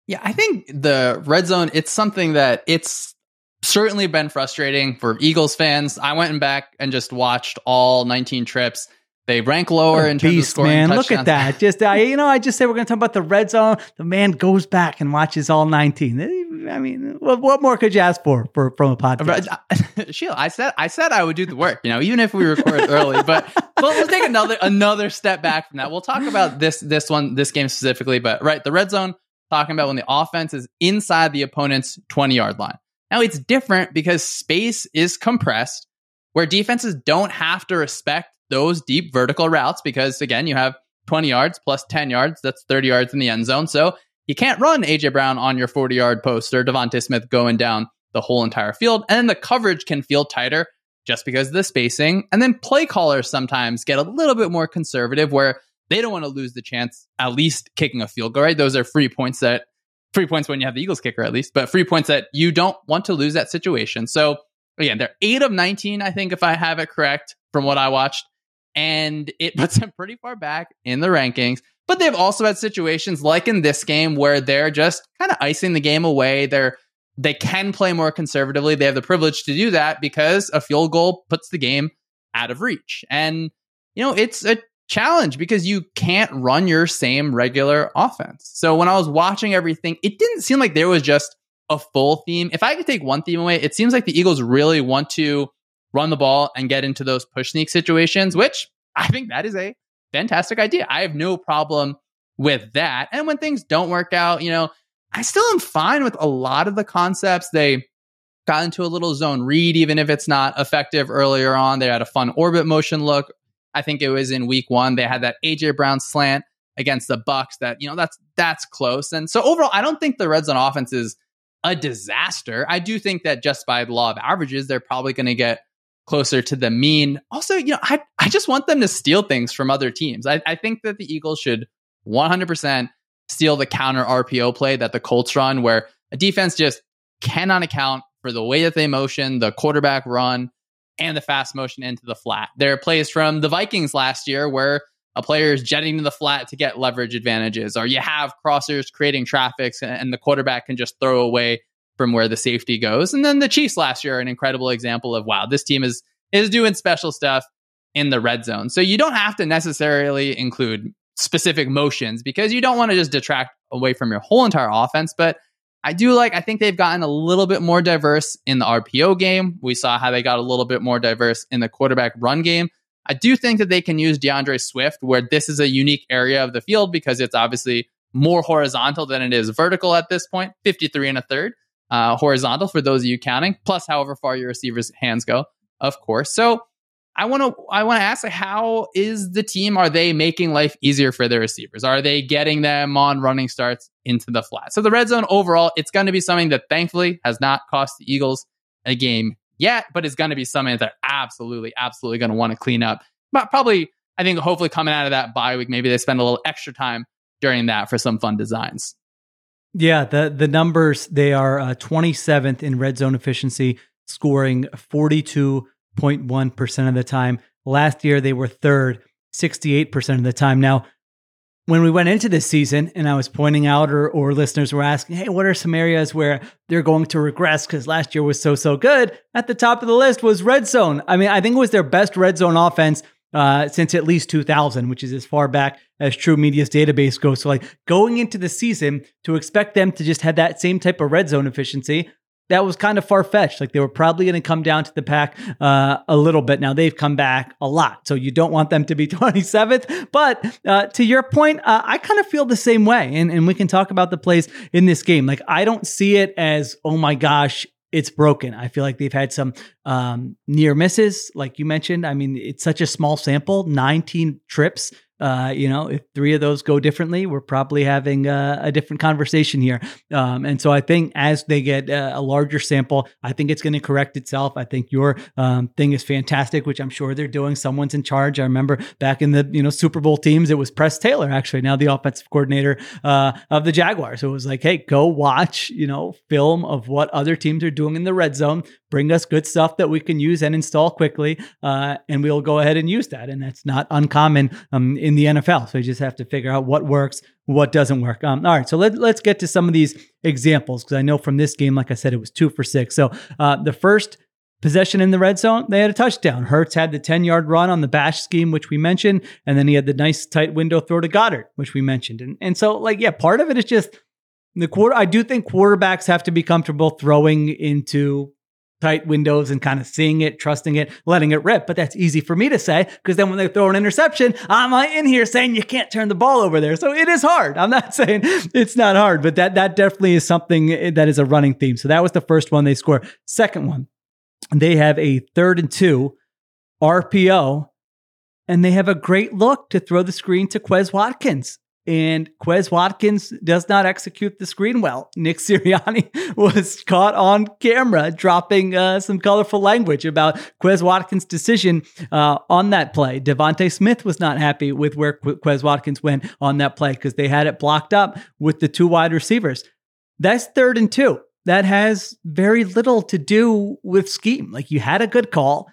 Yeah, I think the red zone, it's something that it's certainly been frustrating for Eagles fans. I went back and just watched all nineteen trips. They rank lower in terms of scoring touchdowns. Man, look at that. Just uh, you know, I just said we're going to talk about the red zone. The man goes back and watches all nineteen. I mean, what, what more could you ask for, for from a podcast? Sheila, I said I said I would do the work, you know, even if we record early. But well, we'll take another another step back from that. We'll talk about this this one, this game specifically. But right, the red zone, talking about when the offense is inside the opponent's twenty-yard line. Now, it's different because space is compressed, where defenses don't have to respect those deep vertical routes, because again, you have twenty yards plus ten yards, that's thirty yards in the end zone. So you can't run A J Brown on your forty-yard post or DeVonta Smith going down the whole entire field. And then the coverage can feel tighter just because of the spacing. And then play callers sometimes get a little bit more conservative, where they don't want to lose the chance at least kicking a field goal, right? Those are free points that free points when you have the Eagles kicker, at least, but free points that you don't want to lose that situation. So again, they're eight of nineteen, I think, if I have it correct from what I watched. And it puts them pretty far back in the rankings. But they've also had situations like in this game where they're just kind of icing the game away. They're, they can play more conservatively. They have the privilege to do that because a field goal puts the game out of reach. And, you know, it's a challenge because you can't run your same regular offense. So when I was watching everything, it didn't seem like there was just a full theme. If I could take one theme away, it seems like the Eagles really want to run the ball and get into those push sneak situations, which I think that is a fantastic idea. I have no problem with that. And when things don't work out, you know, I still am fine with a lot of the concepts. They got into a little zone read, even if it's not effective earlier on. They had a fun orbit motion look. I think it was in week one. They had that A J Brown slant against the Bucks that, you know, that's, that's close. And so overall, I don't think the red zone offense is a disaster. I do think that just by law of averages, they're probably going to get closer to the mean. Also, you know, I, I just want them to steal things from other teams. I, I think that the Eagles should one hundred percent steal the counter R P O play that the Colts run, where a defense just cannot account for the way that they motion, the quarterback run, and the fast motion into the flat. There are plays from the Vikings last year where a player is jetting to the flat to get leverage advantages, or you have crossers creating traffic and the quarterback can just throw away from where the safety goes. And then the Chiefs last year are an incredible example of, wow, this team is is doing special stuff in the red zone. So you don't have to necessarily include specific motions because you don't want to just detract away from your whole entire offense. But I do like, I think they've gotten a little bit more diverse in the R P O game. We saw how they got a little bit more diverse in the quarterback run game. I do think that they can use DeAndre Swift, where this is a unique area of the field because it's obviously more horizontal than it is vertical at this point. fifty-three and a third uh, horizontal for those of you counting, plus however far your receiver's hands go, of course. So I want to I want to ask, how is the team? Are they making life easier for their receivers? Are they getting them on running starts into the flat? So the red zone overall, it's going to be something that thankfully has not cost the Eagles a game yet, but it's going to be something that they're absolutely, absolutely going to want to clean up. But probably, I think, hopefully coming out of that bye week, maybe they spend a little extra time during that for some fun designs. Yeah, the, the numbers, they are uh, twenty-seventh in red zone efficiency, scoring forty-two point one percent of the time. Last year, they were third, sixty-eight percent of the time. Now, when we went into this season and I was pointing out, or, or listeners were asking, hey, what are some areas where they're going to regress? Because last year was so, so good. At the top of the list was red zone. I mean, I think it was their best red zone offense uh, since at least two thousand, which is as far back as True Media's database goes. So like going into the season to expect them to just have that same type of red zone efficiency, that was kind of far-fetched. Like they were probably going to come down to the pack uh, a little bit. Now they've come back a lot. So you don't want them to be twenty-seventh. But uh, to your point, uh, I kind of feel the same way. And, and we can talk about the plays in this game. Like I don't see it as, oh my gosh, it's broken. I feel like they've had some um, near misses, like you mentioned. I mean, it's such a small sample, nineteen trips. Uh, you know, if three of those go differently, we're probably having uh, a different conversation here. Um, and so I think as they get uh, a larger sample, I think it's going to correct itself. I think your um, thing is fantastic, which I'm sure they're doing. Someone's in charge. I remember back in the, you know, Super Bowl teams, it was Press Taylor, actually, now the offensive coordinator uh, of the Jaguars. So it was like, hey, go watch, you know, film of what other teams are doing in the red zone. Bring us good stuff that we can use and install quickly, uh, and we'll go ahead and use that. And that's not uncommon um, in the N F L. So you just have to figure out what works, what doesn't work. Um, all right, so let, let's get to some of these examples, because I know from this game, like I said, it was two for six. So uh, the first possession in the red zone, they had a touchdown. Hurts had the ten-yard run on the bash scheme, which we mentioned, and then he had the nice tight window throw to Goddard, which we mentioned. And, and so, like, yeah, part of it is just the quarter. I do think quarterbacks have to be comfortable throwing into tight windows and kind of seeing it, trusting it, letting it rip. But that's easy for me to say, because then when they throw an interception, I'm in here saying you can't turn the ball over there. So it is hard. I'm not saying it's not hard, but that that definitely is something that is a running theme. So that was the first one they score. Second one, they have a third and two R P O, and they have a great look to throw the screen to Quez Watkins. And Quez Watkins does not execute the screen well. Nick Sirianni was caught on camera dropping uh, some colorful language about Quez Watkins' decision uh, on that play. DeVonta Smith was not happy with where Quez Watkins went on that play, because they had it blocked up with the two wide receivers. that's third and two. That has very little to do with scheme. Like, you had a good call.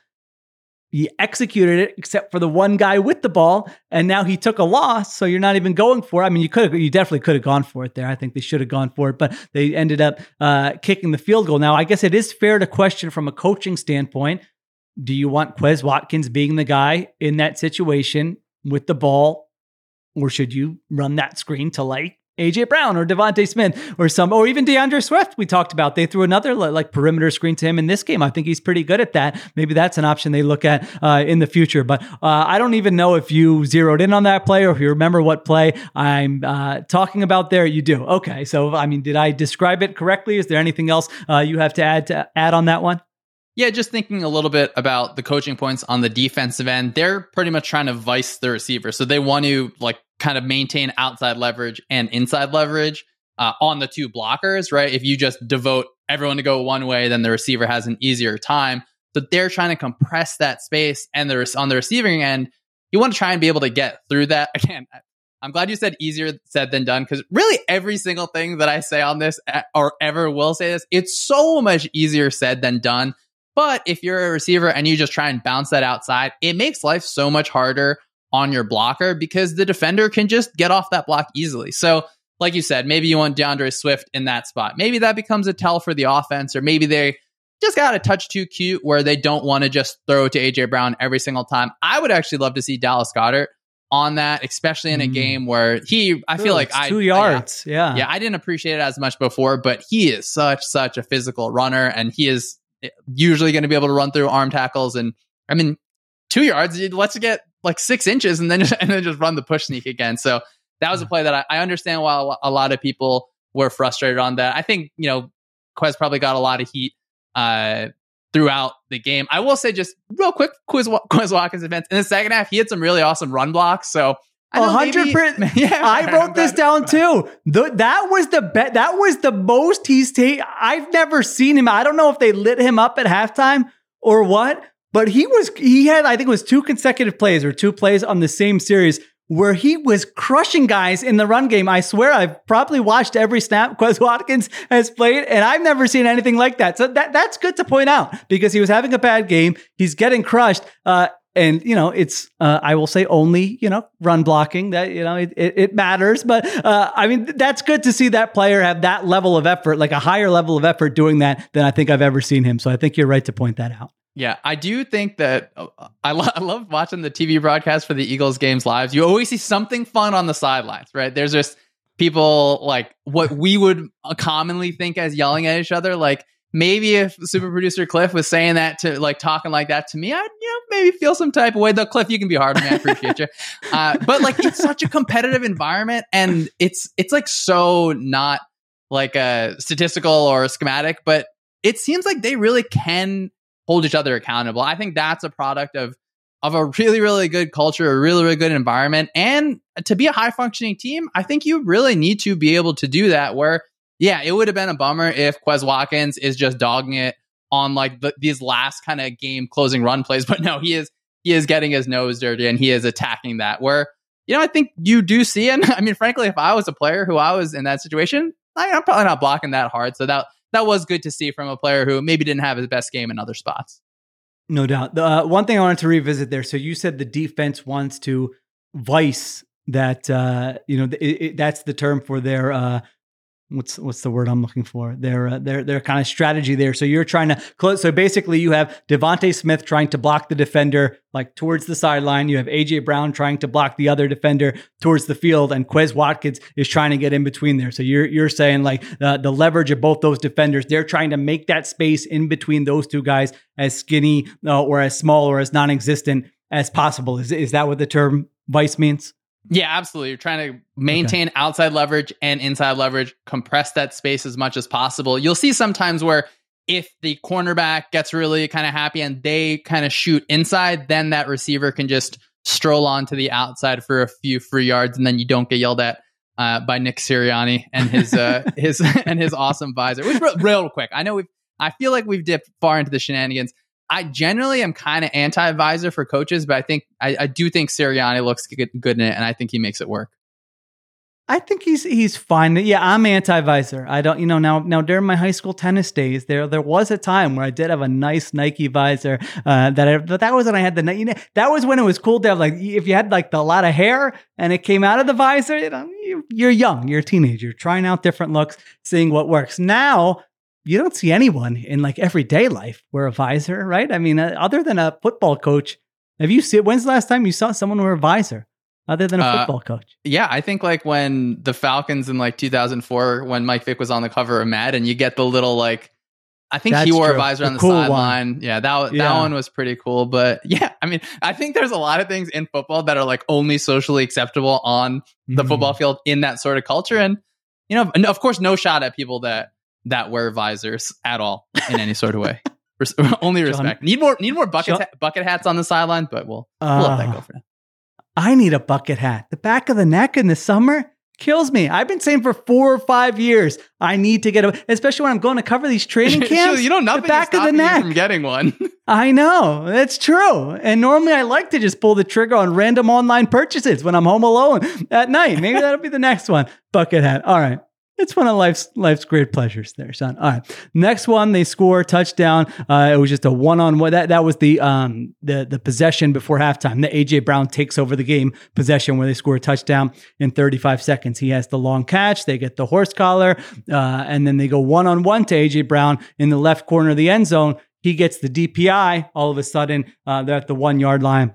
You executed it, except for the one guy with the ball, and now he took a loss, so you're not even going for it. I mean, you could have, you definitely could have gone for it there. I think they should have gone for it, but they ended up uh, kicking the field goal. Now, I guess it is fair to question from a coaching standpoint, do you want Quez Watkins being the guy in that situation with the ball, or should you run that screen to like A J Brown or DeVonta Smith or some, or even DeAndre Swift we talked about. They threw another like perimeter screen to him in this game. I think he's pretty good at that. Maybe that's an option they look at uh, in the future. But uh, I don't even know if you zeroed in on that play or if you remember what play I'm uh, talking about there. You do. Okay. So, I mean, did I describe it correctly? Is there anything else uh, you have to add to add on that one? Yeah, just thinking a little bit about the coaching points on the defensive end, they're pretty much trying to vice the receiver. So they want to like kind of maintain outside leverage and inside leverage uh, on the two blockers, right? If you just devote everyone to go one way, then the receiver has an easier time. So they're trying to compress that space. And the res- on the receiving end, you want to try and be able to get through that. Again, I'm glad you said easier said than done, because really every single thing that I say on this or ever will say this, it's so much easier said than done. But if you're a receiver and you just try and bounce that outside, it makes life so much harder on your blocker because the defender can just get off that block easily. So like you said, maybe you want DeAndre Swift in that spot. Maybe that becomes a tell for the offense, or maybe they just got a touch too cute where they don't want to just throw to A J Brown every single time. I would actually love to see Dallas Goedert on that, especially in a mm. game where he, I Ooh, feel like I two yards. I, yeah. yeah. I didn't appreciate it as much before, but he is such, such a physical runner, and he is usually going to be able to run through arm tackles. And I mean, two yards, let's get like six inches and then just, and then just run the push sneak again. So that was a play that I, I understand why a lot of people were frustrated on that. I think, you know, Quez probably got a lot of heat uh, throughout the game. I will say just real quick, Quez, Quez Watkins events in the second half, he had some really awesome run blocks. So one hundred percent. Yeah, I wrote this down too. The, that was the bet. That was the most he's taken. I've never seen him. I don't know if they lit him up at halftime or what, but he was, he had, I think it was two consecutive plays or two plays on the same series where he was crushing guys in the run game. I swear I've probably watched every snap Quez Watkins has played, and I've never seen anything like that. So that that's good to point out, because he was having a bad game. He's getting crushed. Uh, And, you know, it's, uh, I will say only, you know, run blocking that, you know, it, it, it matters. But, uh, I mean, that's good to see that player have that level of effort, like a higher level of effort doing that than I think I've ever seen him. So I think you're right to point that out. Yeah, I do think that uh, I, lo- I love watching the T V broadcast for the Eagles games live. You always see something fun on the sidelines, right? There's just people like what we would commonly think as yelling at each other, like, maybe if super producer Cliff was saying that to like talking like that to me, I'd, you know, maybe feel some type of way. Though Cliff, you can be hard on me. I appreciate you. Uh, but like, it's such a competitive environment, and it's, it's like so not like a statistical or a schematic, but it seems like they really can hold each other accountable. I think that's a product of, of a really, really good culture, a really, really good environment. And to be a high functioning team, I think you really need to be able to do that, where yeah, it would have been a bummer if Quez Watkins is just dogging it on like the, these last kind of game closing run plays. But no, he is he is getting his nose dirty, and he is attacking that, where, you know, I think you do see. And I mean, frankly, if I was a player who I was in that situation, I, I'm probably not blocking that hard. So that that was good to see from a player who maybe didn't have his best game in other spots. No doubt. Uh, one thing I wanted to revisit there. So you said the defense wants to vice that, uh, you know, it, it, that's the term for their uh What's what's the word I'm looking for? Their uh, their their kind of strategy there. So you're trying to close. So basically, you have DeVonta Smith trying to block the defender like towards the sideline. You have A J Brown trying to block the other defender towards the field, and Quez Watkins is trying to get in between there. So you're you're saying like uh, the leverage of both those defenders. They're trying to make that space in between those two guys as skinny uh, or as small or as non-existent as possible. Is is that what the term vice means? Yeah, absolutely. You're trying to maintain okay. outside leverage and inside leverage, compress that space as much as possible. You'll see sometimes where if the cornerback gets really kind of happy and they kind of shoot inside, then that receiver can just stroll on to the outside for a few free yards, and then you don't get yelled at uh, by Nick Sirianni and his uh, his and his awesome visor. Which real, real quick, I know we I feel like we've dipped far into the shenanigans. I generally am kind of anti-visor for coaches, but I think I, I do think Sirianni looks good, good in it, and I think he makes it work. I think he's he's fine. Yeah, I'm anti-visor. I don't, you know, now now during my high school tennis days, there there was a time where I did have a nice Nike visor. Uh, that I, but that was when I had the, you know, that was when it was cool to have, like, if you had like the, a lot of hair and it came out of the visor, you know, you, you're young, you're a teenager, you're trying out different looks, seeing what works. Now you don't see anyone in like everyday life wear a visor, right? I mean, uh, other than a football coach, have you seen? When's the last time you saw someone wear a visor? Other than a football uh, coach. Yeah, I think like when the Falcons in like two thousand four, when Mike Vick was on the cover of Madden, you get the little like, I think That's he wore true. a visor the on the cool sideline. Yeah, that, that yeah. one was pretty cool. But yeah, I mean, I think there's a lot of things in football that are like only socially acceptable on the mm-hmm. football field in that sort of culture. And, you know, and of course, no shot at people that that wear visors at all in any sort of way. Res- only respect. John, need more need more bucket, ha- bucket hats on the sideline, but we'll, uh, we'll let that go for now. I need a bucket hat. The back of the neck in the summer kills me. I've been saying for four or five years, I need to get a, especially when I'm going to cover these training camps. You know, nothing the back is of the neck from getting one. I know, that's true. And normally I like to just pull the trigger on random online purchases when I'm home alone at night. Maybe that'll be the next one. Bucket hat. All right. It's one of life's life's great pleasures there, son. All right. Next one, they score touchdown. Uh, it was just a one-on-one. That that was the um the the possession before halftime. The A J Brown takes over the game possession where they score a touchdown in thirty-five seconds. He has the long catch. They get the horse collar. Uh, and then they go one-on-one to A J Brown in the left corner of the end zone. He gets the D P I. All of a sudden, uh, they're at the one-yard line.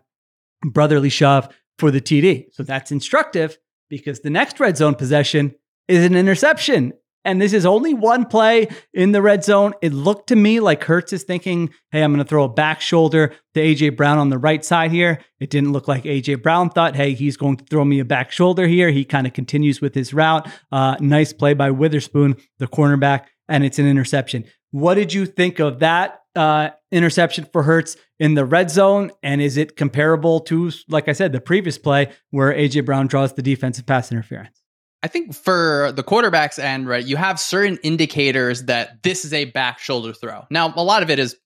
Brotherly shove for the T D. So that's instructive because the next red zone possession is an interception. And this is only one play in the red zone. It looked to me like Hurts is thinking, hey, I'm going to throw a back shoulder to A J Brown on the right side here. It didn't look like A J Brown thought, hey, he's going to throw me a back shoulder here. He kind of continues with his route. Uh, nice play by Witherspoon, the cornerback, and it's an interception. What did you think of that uh, interception for Hurts in the red zone? And is it comparable to, like I said, the previous play where A J Brown draws the defensive pass interference? I think for the quarterback's end, right, you have certain indicators that this is a back shoulder throw. Now, a lot of it is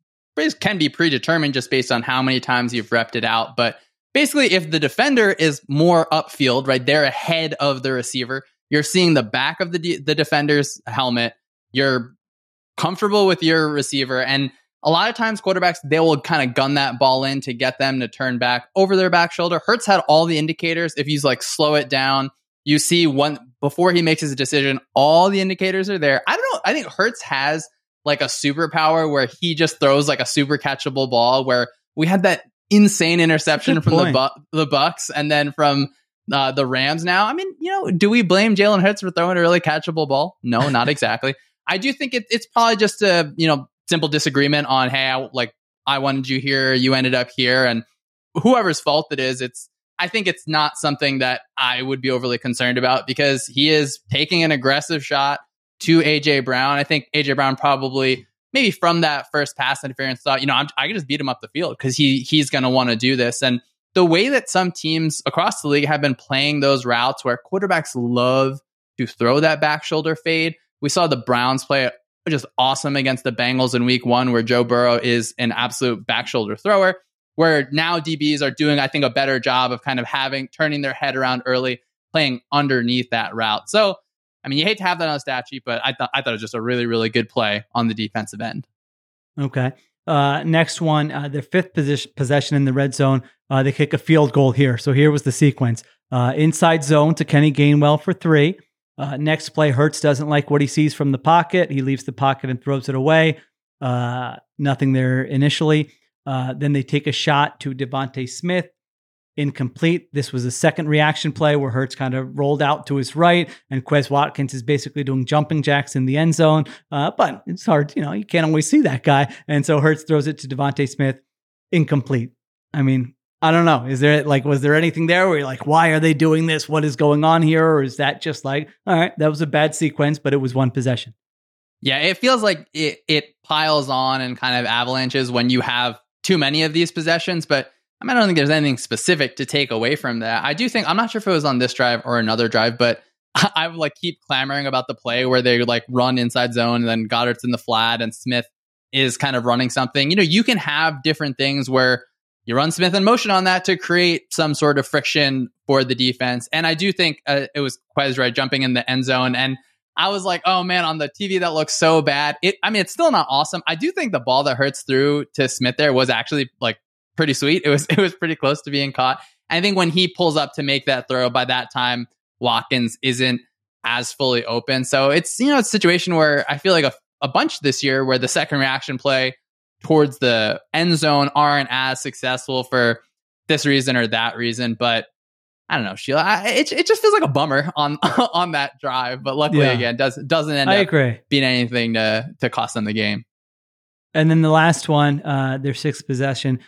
can be predetermined just based on how many times you've repped it out. But basically, if the defender is more upfield, right, they're ahead of the receiver. You're seeing the back of the de- the defender's helmet. You're comfortable with your receiver. And a lot of times quarterbacks, they will kind of gun that ball in to get them to turn back over their back shoulder. Hurts had all the indicators. If he's like slow it down, you see one before he makes his decision, all the indicators are there. I don't know. I think Hurts has like a superpower where he just throws like a super catchable ball where we had that insane interception from the, Bu- the Bucks and then from uh, the Rams. Now, I mean, you know, do we blame Jalen Hurts for throwing a really catchable ball? No, not exactly. I do think it, it's probably just a, you know, simple disagreement on, hey, I, like I wanted you here. You ended up here. And whoever's fault it is, it's, I think it's not something that I would be overly concerned about because he is taking an aggressive shot to A J Brown. I think A J Brown probably maybe from that first pass interference thought, you know, I'm, I can just beat him up the field because he he's going to want to do this. And the way that some teams across the league have been playing those routes where quarterbacks love to throw that back shoulder fade. We saw the Browns play just awesome against the Bengals in week one where Joe Burrow is an absolute back shoulder thrower. Where now D Bs are doing, I think, a better job of kind of having, turning their head around early, playing underneath that route. So, I mean, you hate to have that on a stat sheet, but I thought I thought it was just a really, really good play on the defensive end. Okay. Uh, next one, uh, their fifth position, possession in the red zone. Uh, they kick a field goal here. So here was the sequence. Uh, inside zone to Kenny Gainwell for three. Uh, next play, Hurts doesn't like what he sees from the pocket. He leaves the pocket and throws it away. Uh, nothing there initially. Uh, then they take a shot to DeVonta Smith, incomplete. This was a second reaction play where Hurts kind of rolled out to his right, and Quez Watkins is basically doing jumping jacks in the end zone. Uh, but it's hard, you know, you can't always see that guy. And so Hurts throws it to DeVonta Smith, incomplete. I mean, I don't know. Is there like, was there anything there where you're like, why are they doing this? What is going on here? Or is that just like, all right, that was a bad sequence, but it was one possession. Yeah, it feels like it, it piles on and kind of avalanches when you have too many of these possessions, but I mean, I don't think there's anything specific to take away from that. I do think, I'm not sure if it was on this drive or another drive, but I, I would like keep clamoring about the play where they like run inside zone and then Goddard's in the flat and Smith is kind of running something. You know, you can have different things where you run Smith in motion on that to create some sort of friction for the defense. And I do think uh, it was Quez, right, jumping in the end zone. And I was like, oh man, on the T V, that looks so bad. It, I mean, it's still not awesome. I do think the ball that Hurts threw to Smith there was actually like pretty sweet. It was, it was pretty close to being caught. I think when he pulls up to make that throw, by that time, Watkins isn't as fully open. So it's, you know, it's a situation where I feel like a, a bunch this year where the second reaction play towards the end zone aren't as successful for this reason or that reason. But I don't know, Sheila, I, it it just feels like a bummer on on that drive. But luckily, yeah. again, does, doesn't end I up agree. being anything to, to cost them the game. And then the last one, uh, their sixth possession.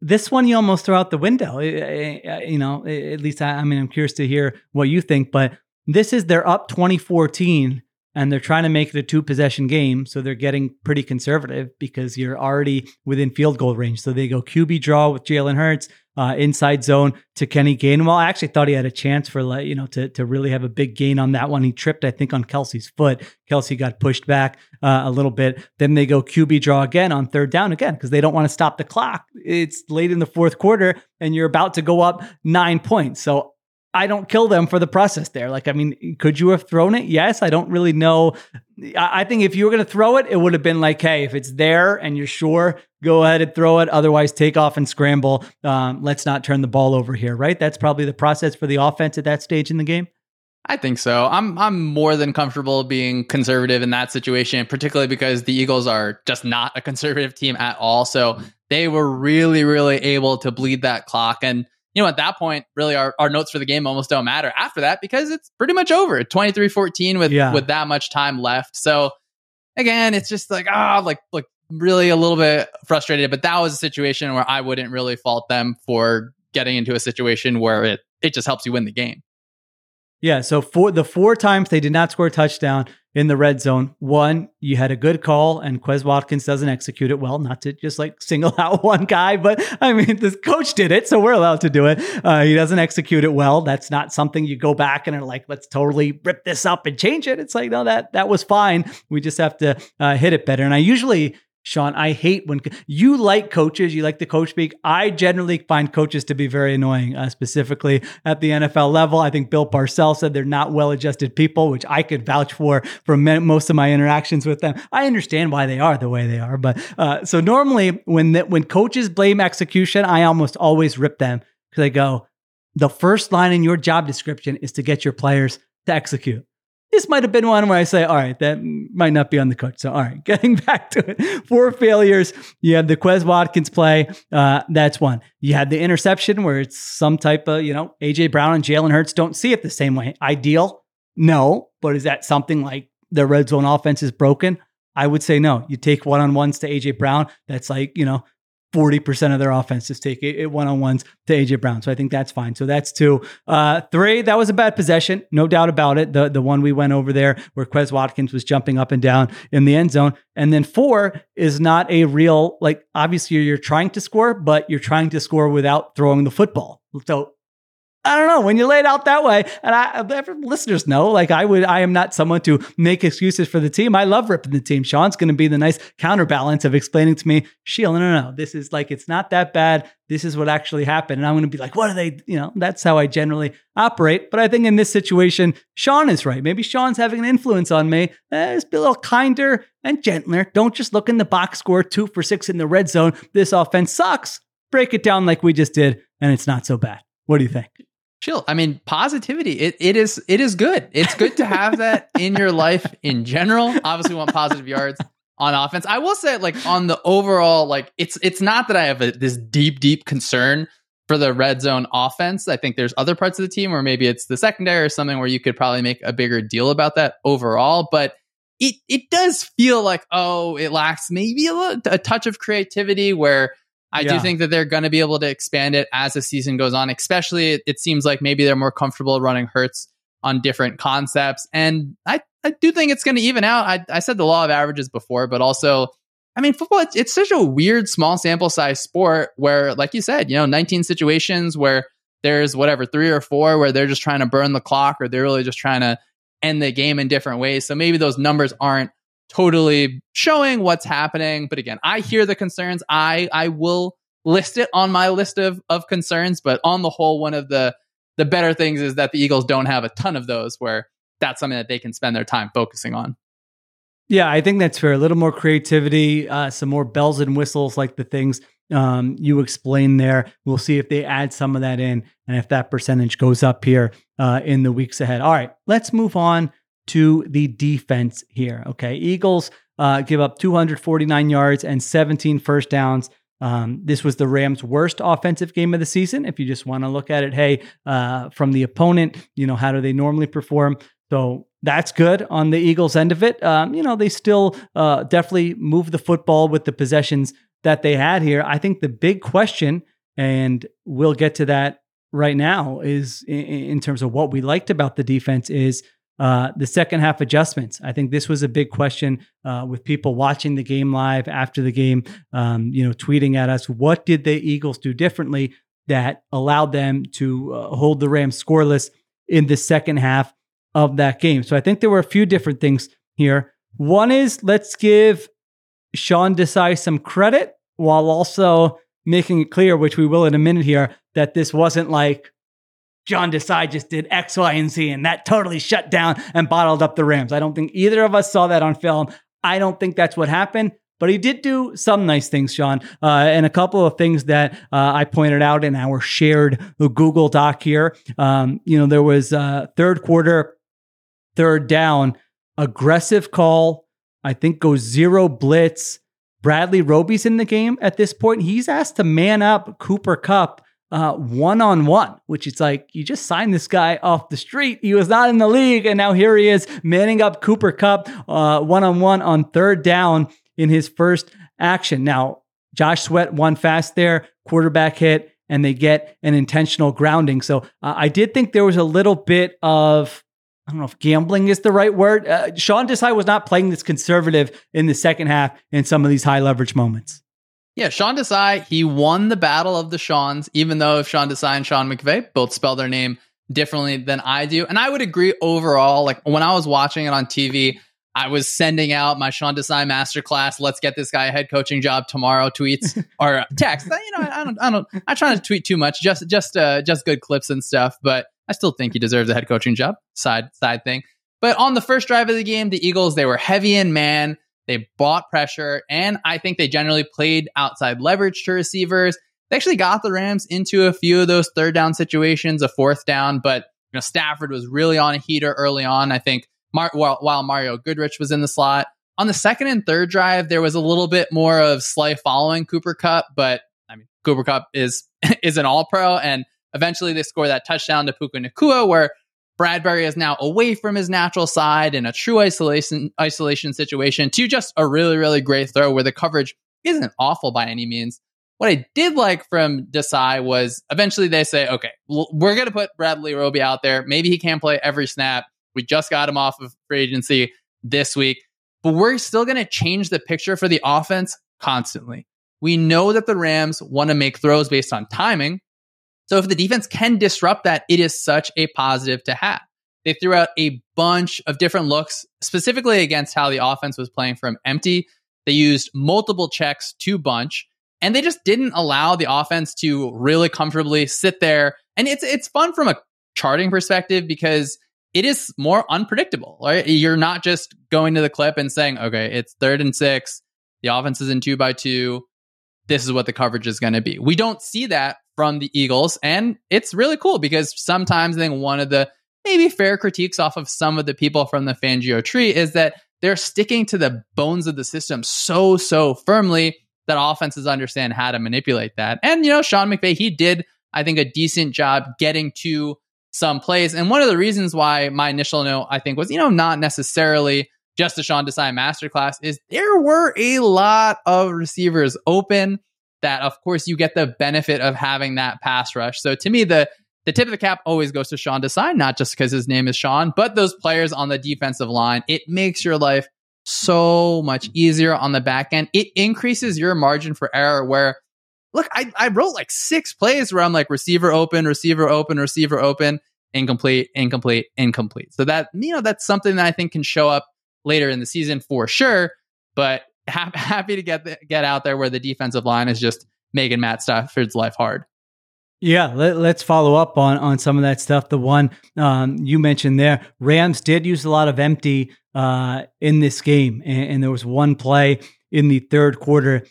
This one you almost throw out the window. You know, at least, I, I mean, I'm curious to hear what you think. But this is, they're up twenty fourteen. And they're trying to make it a two-possession game, so they're getting pretty conservative because you're already within field goal range. So they go Q B draw with Jalen Hurts, uh, inside zone to Kenny Gainwell. I actually thought he had a chance for, like, you know, to, to really have a big gain on that one. He tripped, I think, on Kelce's foot. Kelce got pushed back uh, a little bit. Then they go Q B draw again on third down again because they don't want to stop the clock. It's late in the fourth quarter, and you're about to go up nine points. So I don't kill them for the process there. Like, I mean, could you have thrown it? Yes. I don't really know. I think if you were going to throw it, it would have been like, hey, if it's there and you're sure, go ahead and throw it. Otherwise, take off and scramble. Um, let's not turn the ball over here, right? That's probably the process for the offense at that stage in the game. I think so. I'm I'm more than comfortable being conservative in that situation, particularly because the Eagles are just not a conservative team at all. So they were really, really able to bleed that clock. And you know, at that point, really, our, our notes for the game almost don't matter after that because it's pretty much over. twenty-three fourteen with, yeah. with that much time left. So, again, it's just like, ah, oh, like, like really a little bit frustrated. But that was a situation where I wouldn't really fault them for getting into a situation where it, it just helps you win the game. Yeah, so for the four times they did not score a touchdown in the red zone, one, you had a good call, and Quez Watkins doesn't execute it well. Not to just like single out one guy, but I mean, this coach did it, so we're allowed to do it. Uh, he doesn't execute it well. That's not something you go back and are like, let's totally rip this up and change it. It's like, no, that that was fine. We just have to uh, hit it better. And I usually, Sean, I hate when you like coaches, you like the coach speak. I generally find coaches to be very annoying, uh, specifically at the N F L level. I think Bill Parcells said they're not well-adjusted people, which I could vouch for from most of my interactions with them. I understand why they are the way they are. But uh, so normally when the, when coaches blame execution, I almost always rip them because I go, the first line in your job description is to get your players to execute. This might have been one where I say, all right, that might not be on the coach. So, all right, getting back to it. Four failures. You had the Quez Watkins play. Uh, that's one. You had the interception where it's some type of, you know, A J Brown and Jalen Hurts don't see it the same way. Ideal? No. But is that something like the red zone offense is broken? I would say no. You take one-on-ones to A J Brown. That's like, you know, forty percent of their offense just take it one-on-ones to A J Brown. So I think that's fine. So that's two. Uh, three, that was a bad possession. No doubt about it. The the one we went over there where Quez Watkins was jumping up and down in the end zone. And then four is not a real, like, obviously you're trying to score, but you're trying to score without throwing the football. So I don't know, when you lay it out that way, and I, listeners know, like I would, I am not someone to make excuses for the team. I love ripping the team. Sean's going to be the nice counterbalance of explaining to me, Sheila, no, no, no, this is like, it's not that bad. This is what actually happened. And I'm going to be like, what are they, you know, that's how I generally operate. But I think in this situation, Sean is right. Maybe Sean's having an influence on me. Eh, just be a little kinder and gentler. Don't just look in the box score, two for six in the red zone. This offense sucks. Break it down like we just did, and it's not so bad. What do you think? Chill. I mean, positivity. It it is it is good. It's good to have that in your life in general. Obviously, we want positive yards on offense. I will say, like on the overall, like it's it's not that I have a, this deep deep concern for the red zone offense. I think there's other parts of the team where maybe it's the secondary or something where you could probably make a bigger deal about that overall. But it it does feel like, oh, it lacks maybe a little, a touch of creativity where. I yeah. do think that they're going to be able to expand it as the season goes on, especially it, it seems like maybe they're more comfortable running Hurts on different concepts. And I, I do think it's going to even out. I, I said the law of averages before, but also, I mean, football, it's, it's such a weird small sample size sport where, like you said, you know, nineteen situations where there's whatever, three or four where they're just trying to burn the clock or they're really just trying to end the game in different ways. So maybe those numbers aren't totally showing what's happening. But again, I hear the concerns. I I will list it on my list of, of concerns. But on the whole, one of the, the better things is that the Eagles don't have a ton of those where that's something that they can spend their time focusing on. Yeah, I think that's fair. A little more creativity, uh, some more bells and whistles like the things um, you explained there. We'll see if they add some of that in and if that percentage goes up here uh, in the weeks ahead. All right, let's move on to the defense here. Okay, Eagles uh, give up two hundred forty-nine yards and seventeen first downs. Um, this was the Rams' worst offensive game of the season. If you just want to look at it, hey, uh, from the opponent, you know, how do they normally perform? So that's good on the Eagles' end of it. Um, you know, they still uh, definitely move the football with the possessions that they had here. I think the big question, and we'll get to that right now, is in, in terms of what we liked about the defense is uh, the second half adjustments. I think this was a big question uh, with people watching the game live after the game, um, you know, tweeting at us, what did the Eagles do differently that allowed them to uh, hold the Rams scoreless in the second half of that game? So I think there were a few different things here. One is, let's give Sean Desai some credit while also making it clear, which we will in a minute here, that this wasn't like Sean Desai just did X, Y, and Z and that totally shut down and bottled up the Rams. I don't think either of us saw that on film. I don't think that's what happened. But he did do some nice things, Sean, uh, and a couple of things that uh, I pointed out in our shared Google Doc here. Um, you know, there was uh, third quarter, third down, aggressive call, I think goes zero blitz. Bradley Roby's in the game at this point. He's asked to man up Cooper Kupp uh, one-on-one, which it's like, you just signed this guy off the street. He was not in the league, and now here he is manning up Cooper Kupp uh, one-on-one on third down in his first action. Now, Josh Sweat won fast there, quarterback hit, and they get an intentional grounding. So uh, I did think there was a little bit of, I don't know if gambling is the right word. Uh, Sean Desai was not playing this conservative in the second half in some of these high leverage moments. Yeah, Sean Desai, he won the battle of the Seans, even though if Sean Desai and Sean McVay both spell their name differently than I do. And I would agree overall, like when I was watching it on T V, I was sending out my Sean Desai masterclass, let's get this guy a head coaching job tomorrow tweets or texts. You know, I don't, I don't, I try not to tweet too much, just, just, uh, just good clips and stuff, but I still think he deserves a head coaching job, side side thing. But on the first drive of the game, the Eagles, they were heavy in man. They bought pressure, and I think they generally played outside leverage to receivers. They actually got the Rams into a few of those third down situations, a fourth down, but you know, Stafford was really on a heater early on, I think, Mar- while, while Mario Goodrich was in the slot. On the second and third drive, there was a little bit more of Slay following Cooper Kupp, but I mean, Cooper Kupp is, is an all-pro, and eventually, they score that touchdown to Puka Nacua, where Bradberry is now away from his natural side in a true isolation isolation situation to just a really, really great throw where the coverage isn't awful by any means. What I did like from Desai was eventually they say, okay, we're going to put Bradley Roby out there. Maybe he can't play every snap. We just got him off of free agency this week, but we're still going to change the picture for the offense constantly. We know that the Rams want to make throws based on timing. So if the defense can disrupt that, it is such a positive to have. They threw out a bunch of different looks, specifically against how the offense was playing from empty. They used multiple checks to bunch, and they just didn't allow the offense to really comfortably sit there. And it's it's fun from a charting perspective because it is more unpredictable, right? You're not just going to the clip and saying, okay, it's third and six. The offense is in two by two. This is what the coverage is going to be. We don't see that from the Eagles, and it's really cool because sometimes I think one of the maybe fair critiques off of some of the people from the Fangio tree is that they're sticking to the bones of the system so, so firmly that offenses understand how to manipulate that. And, you know, Sean McVay, he did, I think, a decent job getting to some plays. And one of the reasons why my initial note, I think, was, you know, not necessarily just the Sean Desai masterclass is there were a lot of receivers open that, of course, you get the benefit of having that pass rush. So to me, the, the tip of the cap always goes to Sean Desai, not just because his name is Sean, but those players on the defensive line. It makes your life so much easier on the back end. It increases your margin for error where, look, I, I wrote like six plays where I'm like receiver open, receiver open, receiver open, incomplete, incomplete, incomplete. So that, you know, that's something that I think can show up later in the season for sure, but ha- happy to get the, get out there where the defensive line is just making Matt Stafford's life hard. Yeah, let, let's follow up on, on some of that stuff. The one um, you mentioned there, Rams did use a lot of empty uh, in this game, and, and there was one play in the third quarter.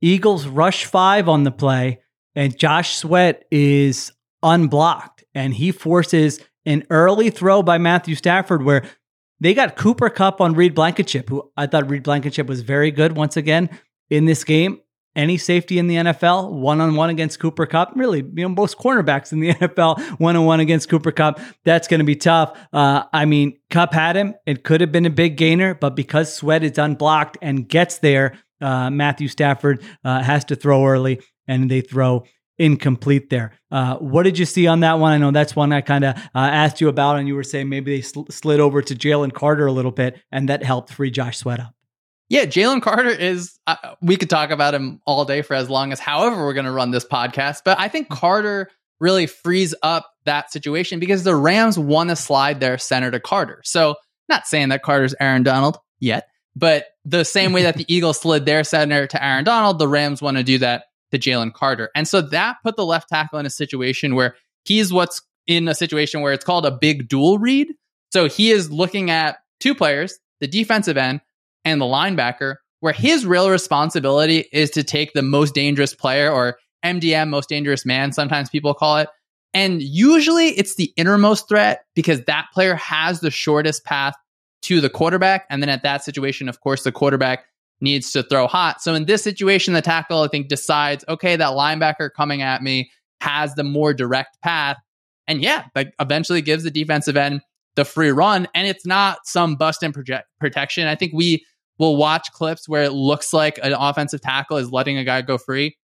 Eagles rush five on the play, and Josh Sweat is unblocked, and he forces an early throw by Matthew Stafford where they got Cooper Kupp on Reed Blankenship, who I thought Reed Blankenship was very good once again in this game. Any safety in the N F L, one-on-one against Cooper Kupp. Really, you know, most cornerbacks in the N F L, one-on-one against Cooper Kupp. That's going to be tough. Uh, I mean, Kupp had him. It could have been a big gainer, but because Sweat is unblocked and gets there, uh, Matthew Stafford uh, has to throw early, and they throw incomplete there. Uh, what did you see on that one? I know that's one I kind of uh, asked you about, and you were saying maybe they sl- slid over to Jalen Carter a little bit, and that helped free Josh Sweat up. Yeah, Jalen Carter is, uh, we could talk about him all day for as long as however we're going to run this podcast, but I think Carter really frees up that situation because the Rams want to slide their center to Carter. So not saying that Carter's Aaron Donald yet, but the same way that the Eagles slid their center to Aaron Donald, the Rams want to do that to Jalen Carter. And so that put the left tackle in a situation where he's what's in a situation where it's called a big dual read. So he is looking at two players, the defensive end, and the linebacker, where his real responsibility is to take the most dangerous player, or M D M, most dangerous man, sometimes people call it. And usually it's the innermost threat because that player has the shortest path to the quarterback. And then at that situation, of course, the quarterback needs to throw hot. So in this situation, the tackle, I think, decides, okay, that linebacker coming at me has the more direct path. And yeah, like eventually gives the defensive end the free run, and it's not some bust and project protection. I think we will watch clips where it looks like an offensive tackle is letting a guy go free.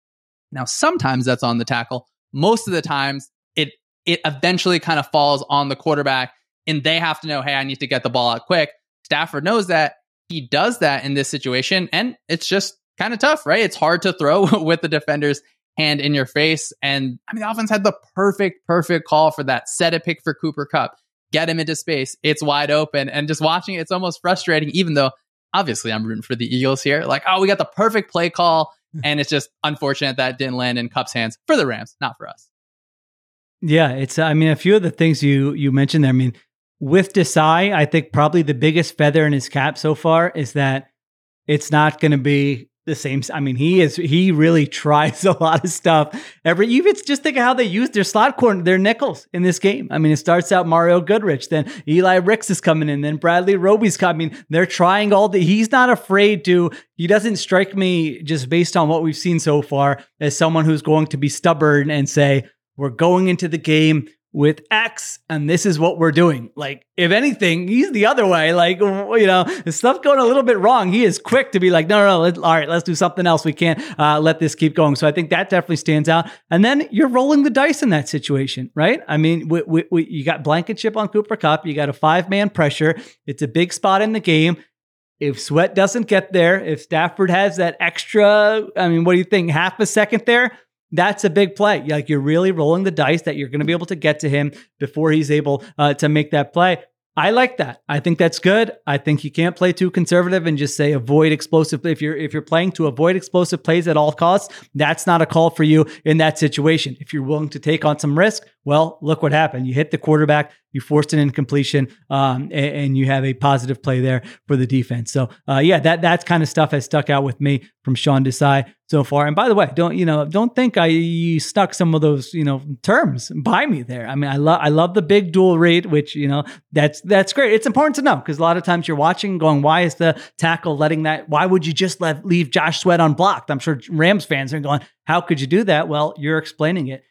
Now, sometimes that's on the tackle. Most of the times, it it eventually kind of falls on the quarterback, and they have to know, hey, I need to get the ball out quick. Stafford knows that. He does that in this situation, and it's just kind of tough, right? It's hard to throw with the defender's hand in your face, and I mean, the offense had the perfect, perfect call for that. Set a pick for Cooper Kupp. Get him into space. It's wide open. And just watching it, it's almost frustrating, even though obviously I'm rooting for the Eagles here. Like, oh, we got the perfect play call. And it's just unfortunate that it didn't land in Kupp's hands for the Rams, not for us. Yeah, it's, I mean, a few of the things you you mentioned there. I mean, with Desai, I think probably the biggest feather in his cap so far is that it's not going to be the same. I mean, he is, he really tries a lot of stuff. Every, even just think of how they use their slot corner, their nickels in this game. I mean, it starts out Mario Goodrich, then Eli Ricks is coming in, then Bradley Roby's coming. I mean, they're trying all the, he's not afraid to, he doesn't strike me just based on what we've seen so far as someone who's going to be stubborn and say, we're going into the game with X, and this is what we're doing. Like, if anything, he's the other way. Like, you know, stuff going a little bit wrong. He is quick to be like, no, no, no let's, all right, let's do something else. We can't uh, let this keep going. So I think that definitely stands out. And then you're rolling the dice in that situation, right? I mean, we, we, we, you got Blankenship on Cooper Kupp. You got a five-man pressure. It's a big spot in the game. If Sweat doesn't get there, if Stafford has that extra, I mean, what do you think, half a second there? That's a big play. Like, you're really rolling the dice that you're going to be able to get to him before he's able uh, to make that play. I like that. I think that's good. I think you can't play too conservative and just say avoid explosive. If you're if you're playing to avoid explosive plays at all costs, that's not a call for you in that situation. If you're willing to take on some risk, well, look what happened. You hit the quarterback, you forced an incompletion, um, and, and you have a positive play there for the defense. So uh, yeah, that that kind of stuff has stuck out with me from Sean Desai so far. And by the way, don't you know? Don't think I you stuck some of those you know terms by me there. I mean, I love I love the big dual read, which you know that's. That's great. It's important to know because a lot of times you're watching going, why is the tackle letting that? Why would you just let, leave Josh Sweat unblocked? I'm sure Rams fans are going, how could you do that? Well, you're explaining it.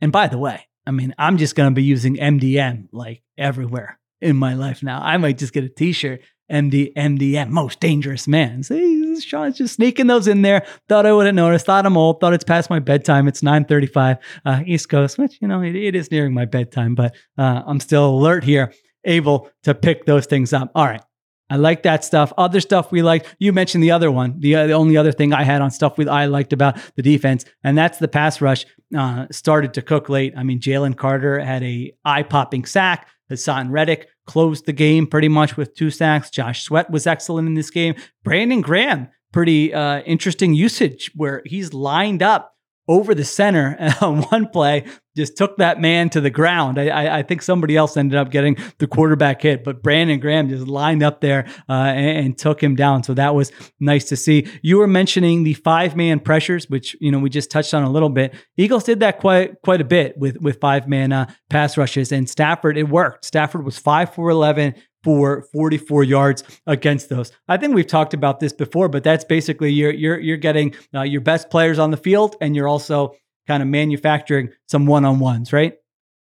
And by the way, I mean, I'm just going to be using M D M like everywhere in my life now. I might just get a t-shirt, M D M, most dangerous man. See, Sean's just sneaking those in there. Thought I wouldn't notice. Thought I'm old. Thought it's past my bedtime. It's nine thirty-five uh, East Coast, which, you know, it, it is nearing my bedtime, but uh, I'm still alert here. Able to pick those things up. All right. I like that stuff. Other stuff we liked. You mentioned the other one. The, uh, the only other thing I had on stuff we, I liked about the defense, and that's the pass rush uh, started to cook late. I mean, Jalen Carter had a eye-popping sack. Hassan Reddick closed the game pretty much with two sacks. Josh Sweat was excellent in this game. Brandon Graham, pretty uh, interesting usage where he's lined up over the center on one play, just took that man to the ground. I, I, I think somebody else ended up getting the quarterback hit, but Brandon Graham just lined up there uh, and, and took him down. So that was nice to see. You were mentioning the five-man pressures, which, you know, we just touched on a little bit. Eagles did that quite quite a bit with, with five-man uh, pass rushes, and Stafford, it worked. Stafford was five for eleven for forty-four yards against those. I think we've talked about this before, but that's basically you're you're you're getting uh, your best players on the field, and you're also kind of manufacturing some one-on-ones, right?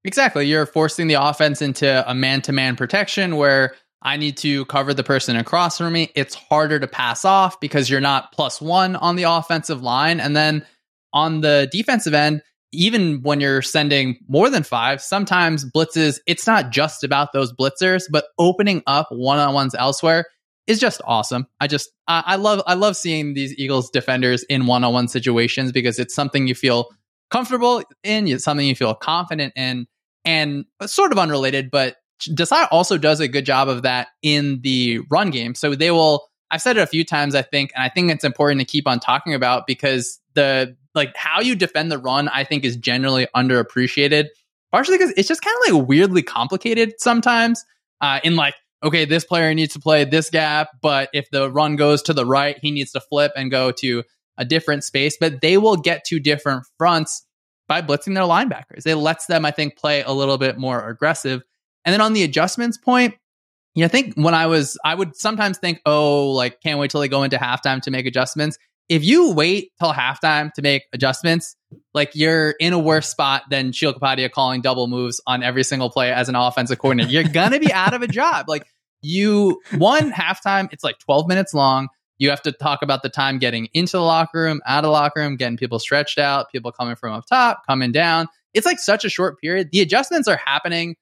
Exactly. You're forcing the offense into a man-to-man protection where I need to cover the person across from me. It's harder to pass off because you're not plus one on the offensive line. And then on the defensive end, even when you're sending more than five, sometimes blitzes, it's not just about those blitzers, but opening up one-on-ones elsewhere is just awesome. I just, I, I love, I love seeing these Eagles defenders in one-on-one situations because it's something you feel comfortable in, it's something you feel confident in, and sort of unrelated, but Desai also does a good job of that in the run game. So they will, I've said it a few times, I think, and I think it's important to keep on talking about because the, like how you defend the run, I think is generally underappreciated, partially because it's just kind of like weirdly complicated sometimes uh, in like, okay, this player needs to play this gap, but if the run goes to the right, he needs to flip and go to a different space, but they will get to different fronts by blitzing their linebackers. It lets them, I think, play a little bit more aggressive. And then on the adjustments point, you know, I think when I was, I would sometimes think, oh, like, can't wait till they go into halftime to make adjustments. If you wait till halftime to make adjustments, like you're in a worse spot than Sheil Kapadia calling double moves on every single play as an offensive coordinator. You're going to be out of a job. Like you, one, halftime, it's like twelve minutes long. You have to talk about the time getting into the locker room, out of the locker room, getting people stretched out, people coming from up top, coming down. It's like such a short period. The adjustments are happening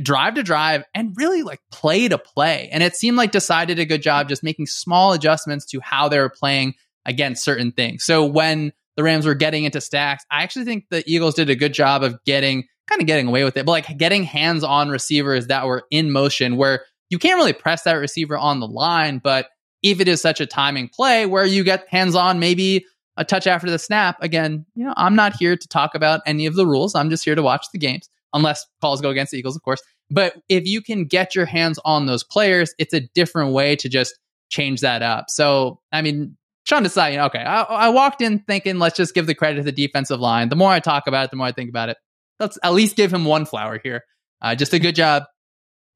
drive to drive and really like play to play. And it seemed like Desai did a good job just making small adjustments to how they were playing against certain things. So when the Rams were getting into stacks, I actually think the Eagles did a good job of getting, kind of getting away with it, but like getting hands-on receivers that were in motion where you can't really press that receiver on the line, but if it is such a timing play where you get hands-on, maybe a touch after the snap, again, you know, I'm not here to talk about any of the rules. I'm just here to watch the games, unless calls go against the Eagles, of course. But if you can get your hands on those players, it's a different way to just change that up. So, I mean, Sean Desai, you know, okay, I, I walked in thinking, let's just give the credit to the defensive line. The more I talk about it, the more I think about it. Let's at least give him one flower here. Uh, just a good job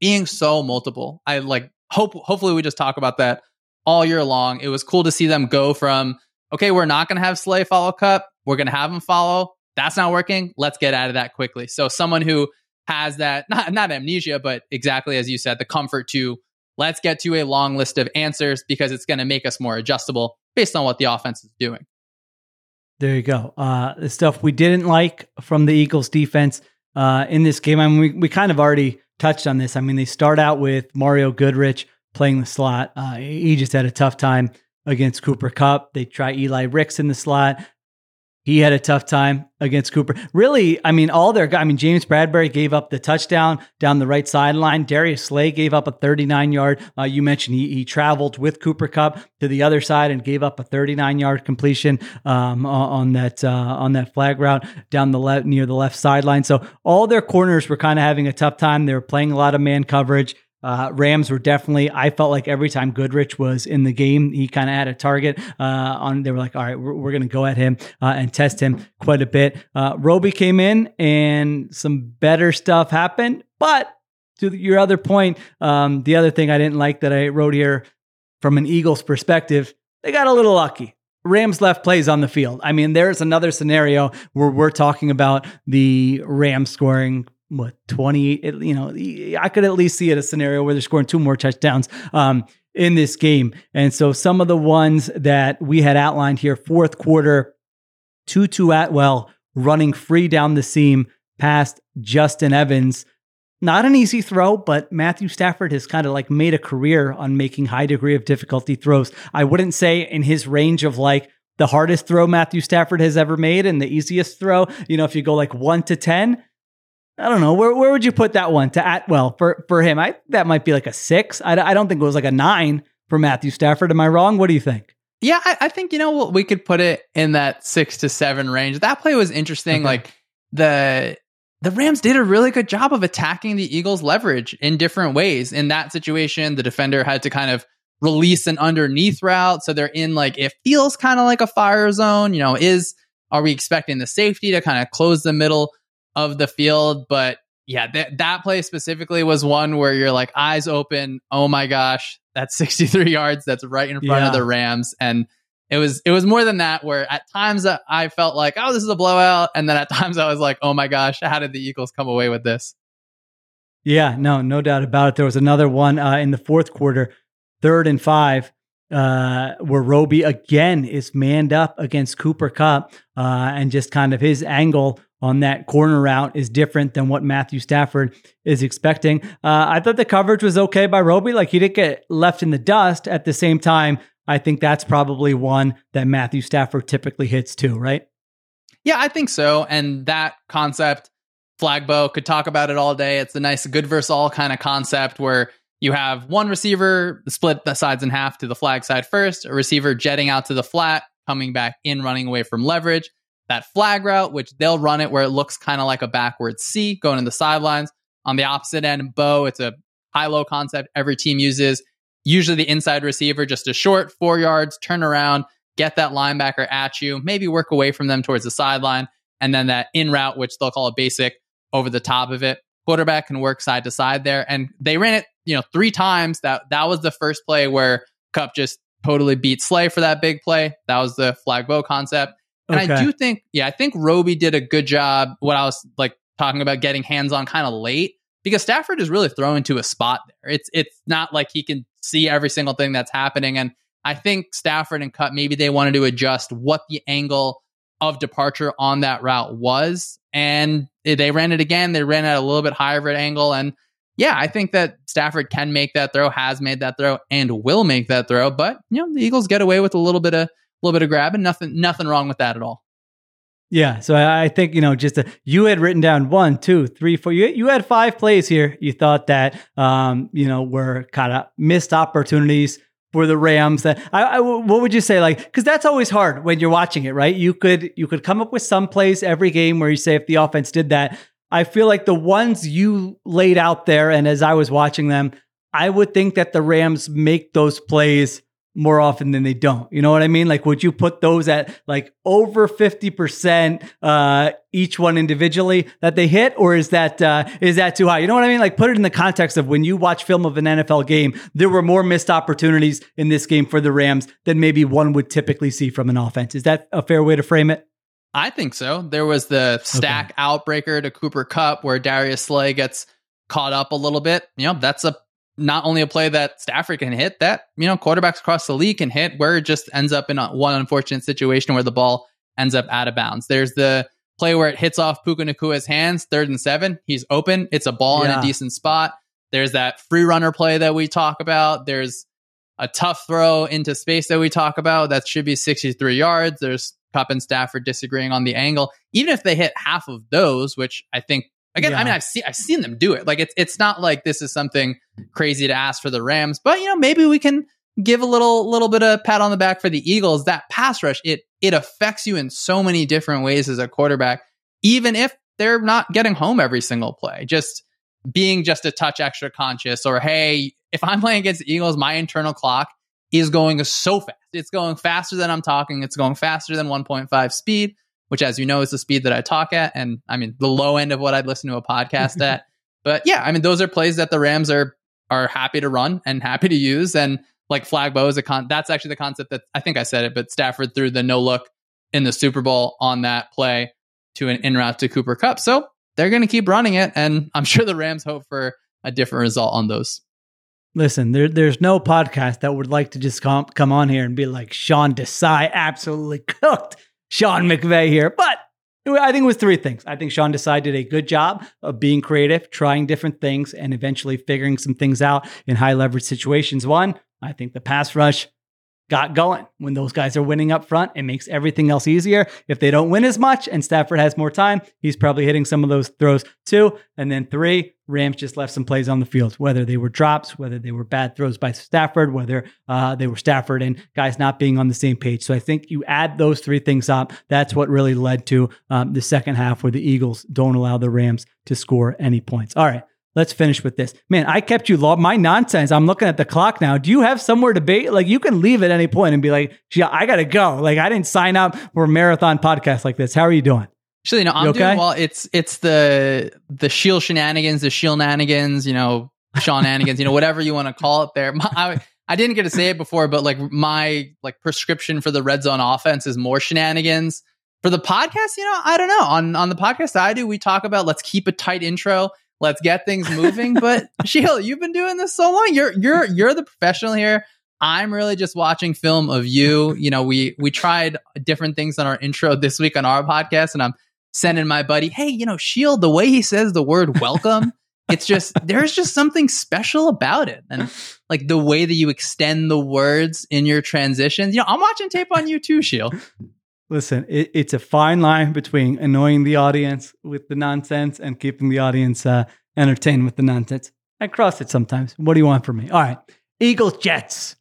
being so multiple. I like hope. Hopefully we just talk about that all year long. It was cool to see them go from, okay, we're not going to have Slay follow Kupp. We're going to have him follow. That's not working. Let's get out of that quickly. So someone who has that, not, not amnesia, but exactly as you said, the comfort to let's get to a long list of answers because it's going to make us more adjustable based on what the offense is doing. There you go. Uh, the stuff we didn't like from the Eagles defense uh, in this game. I mean, we, we kind of already touched on this. I mean, they start out with Mario Goodrich playing the slot. Uh, he just had a tough time against Cooper Kupp. They try Eli Ricks in the slot. He had a tough time against Cooper. Really, I mean, all their I mean, James Bradberry gave up the touchdown down the right sideline. Darius Slay gave up a thirty-nine-yard. Uh, you mentioned he, he traveled with Cooper Kupp to the other side and gave up a thirty-nine-yard completion um, on that uh, on that flag route down the left near the left sideline. So all their corners were kind of having a tough time. They were playing a lot of man coverage. Uh, Rams were definitely, I felt like every time Goodrich was in the game, he kind of had a target uh, on. They were like, all right, we're, we're going to go at him uh, and test him quite a bit. Uh, Roby came in and some better stuff happened. But to your other point, um, the other thing I didn't like that I wrote here from an Eagles perspective, they got a little lucky. Rams left plays on the field. I mean, there's another scenario where we're talking about the Rams scoring what twenty, you know, I could at least see it a scenario where they're scoring two more touchdowns um, in this game. And so some of the ones that we had outlined here, fourth quarter, Tutu Atwell running free down the seam past Justin Evans. Not an easy throw, but Matthew Stafford has kind of like made a career on making high degree of difficulty throws. I wouldn't say in his range of like the hardest throw Matthew Stafford has ever made and the easiest throw, you know, if you go like one to ten, I don't know. Where where would you put that one to Atwell for, for him? I that might be like a six. I, I don't think it was like a nine for Matthew Stafford. Am I wrong? What do you think? Yeah, I, I think, you know what, we could put it in that six to seven range. That play was interesting. Okay. Like the the Rams did a really good job of attacking the Eagles' leverage in different ways. In that situation, the defender had to kind of release an underneath route. So they're in, like, it feels kind of like a fire zone. You know, is are we expecting the safety to kind of close the middle of the field? But yeah, th- that play specifically was one where you're like, eyes open. Oh my gosh, that's sixty-three yards. That's right in front yeah. of the Rams. And it was, it was more than that, where at times I felt like, oh, this is a blowout. And then at times I was like, oh my gosh, how did the Eagles come away with this? Yeah, no, no doubt about it. There was another one uh, in the fourth quarter, third and five, uh, where Roby again is manned up against Cooper Kupp, uh, and just kind of his angle on that corner route is different than what Matthew Stafford is expecting. Uh, I thought the coverage was okay by Roby. Like, he didn't get left in the dust. At the same time, I think that's probably one that Matthew Stafford typically hits too, right? Yeah, I think so. And that concept, Flagbo could talk about it all day. It's a nice good versus all kind of concept where you have one receiver split the sides in half to the flag side first, a receiver jetting out to the flat, coming back in, running away from leverage. That flag route, which they'll run it where it looks kind of like a backwards C going to the sidelines. On the opposite end, Bo, it's a high-low concept every team uses. Usually the inside receiver, just a short four yards, turn around, get that linebacker at you, maybe work away from them towards the sideline. And then that in route, which they'll call a basic, over the top of it. Quarterback can work side to side there. And they ran it, you know, three times. That that was the first play where Kupp just totally beat Slay for that big play. That was the flag Bo concept. And okay. I do think, yeah, I think Roby did a good job. What I was like talking about, getting hands on kind of late, because Stafford is really thrown to a spot there. It's it's not like he can see every single thing that's happening. And I think Stafford and Kupp, maybe they wanted to adjust what the angle of departure on that route was. And they ran it again. They ran at a little bit higher of an angle. And yeah, I think that Stafford can make that throw, has made that throw, and will make that throw. But, you know, the Eagles get away with a little bit of A little bit of grab, and nothing, nothing wrong with that at all. Yeah. So I think, you know, just a, you had written down one, two, three, four, you, you had five plays here. You thought that, um, you know, were kind of missed opportunities for the Rams. That I, I, what would you say? Like, cause that's always hard when you're watching it, right? You could, you could come up with some plays every game where you say, if the offense did that, I feel like the ones you laid out there. And as I was watching them, I would think that the Rams make those plays more often than they don't. You know what I mean? Like, would you put those at like over fifty percent uh, each one individually that they hit? Or is that, uh, is that too high? You know what I mean? Like, put it in the context of when you watch film of an N F L game, there were more missed opportunities in this game for the Rams than maybe one would typically see from an offense. Is that a fair way to frame it? I think so. There was the stack okay. outbreaker to Cooper Kupp where Darius Slay gets caught up a little bit. You know, that's a not only a play that Stafford can hit, that, you know, quarterbacks across the league can hit, where it just ends up in a, one unfortunate situation where the ball ends up out of bounds. There's the play where it hits off Puka Nakua's hands, third and seven. He's open. It's a ball yeah. in a decent spot. There's that free runner play that we talk about. There's a tough throw into space that we talk about. That should be sixty-three yards. There's Kupp and Stafford disagreeing on the angle. Even if they hit half of those, which I think Again, yeah. I mean, I've seen I've seen them do it. Like, it's it's not like this is something crazy to ask for the Rams, but, you know, maybe we can give a little little bit of pat on the back for the Eagles. That pass rush, it it affects you in so many different ways as a quarterback, even if they're not getting home every single play. Just being just a touch extra conscious, or hey, if I'm playing against the Eagles, my internal clock is going so fast. It's going faster than I'm talking. It's going faster than one point five speed, which, as you know, is the speed that I talk at. And I mean, the low end of what I'd listen to a podcast at. But yeah, I mean, those are plays that the Rams are are happy to run and happy to use. And like Flagbo is a con, that's actually the concept that I think I said it, but Stafford threw the no look in the Super Bowl on that play to an in route to Cooper Kupp. So they're going to keep running it. And I'm sure the Rams hope for a different result on those. Listen, there, there's no podcast that would like to just come, come on here and be like, Sean Desai absolutely cooked Sean McVay here, but I think it was three things. I think Sean Desai did a good job of being creative, trying different things, and eventually figuring some things out in high leverage situations. One, I think the pass rush got going. When those guys are winning up front, it makes everything else easier. If they don't win as much and Stafford has more time, he's probably hitting some of those throws too. And then three, Rams just left some plays on the field, whether they were drops, whether they were bad throws by Stafford, whether uh, they were Stafford and guys not being on the same page. So I think you add those three things up. That's what really led to um, the second half where the Eagles don't allow the Rams to score any points. All right. Let's finish with this. Man, I kept you long. My nonsense. I'm looking at the clock now. Do you have somewhere to be? Like, you can leave at any point and be like, gee, I got to go. Like, I didn't sign up for a marathon podcast like this. How are you doing? Actually, no, I'm okay? doing well. It's it's the the shield shenanigans, the shield nanigans, you know, Sean Nanigans, you know, whatever you want to call it there. My, I, I didn't get to say it before, but like my like prescription for the red zone offense is more shenanigans. For the podcast, you know, I don't know. On, on the podcast I do, we talk about let's keep a tight intro. Let's get things moving. But Sheil, you've been doing this so long. You're you're you're the professional here. I'm really just watching film of you. You know, we we tried different things on our intro this week on our podcast, and I'm sending my buddy, hey, you know, Sheil, the way he says the word welcome, it's just there's just something special about it, and like the way that you extend the words in your transitions. You know, I'm watching tape on you too, Sheil. Listen, it, it's a fine line between annoying the audience with the nonsense and keeping the audience uh, entertained with the nonsense. I cross it sometimes. What do you want from me? All right. Eagles Jets,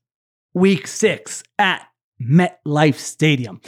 week six at MetLife Stadium.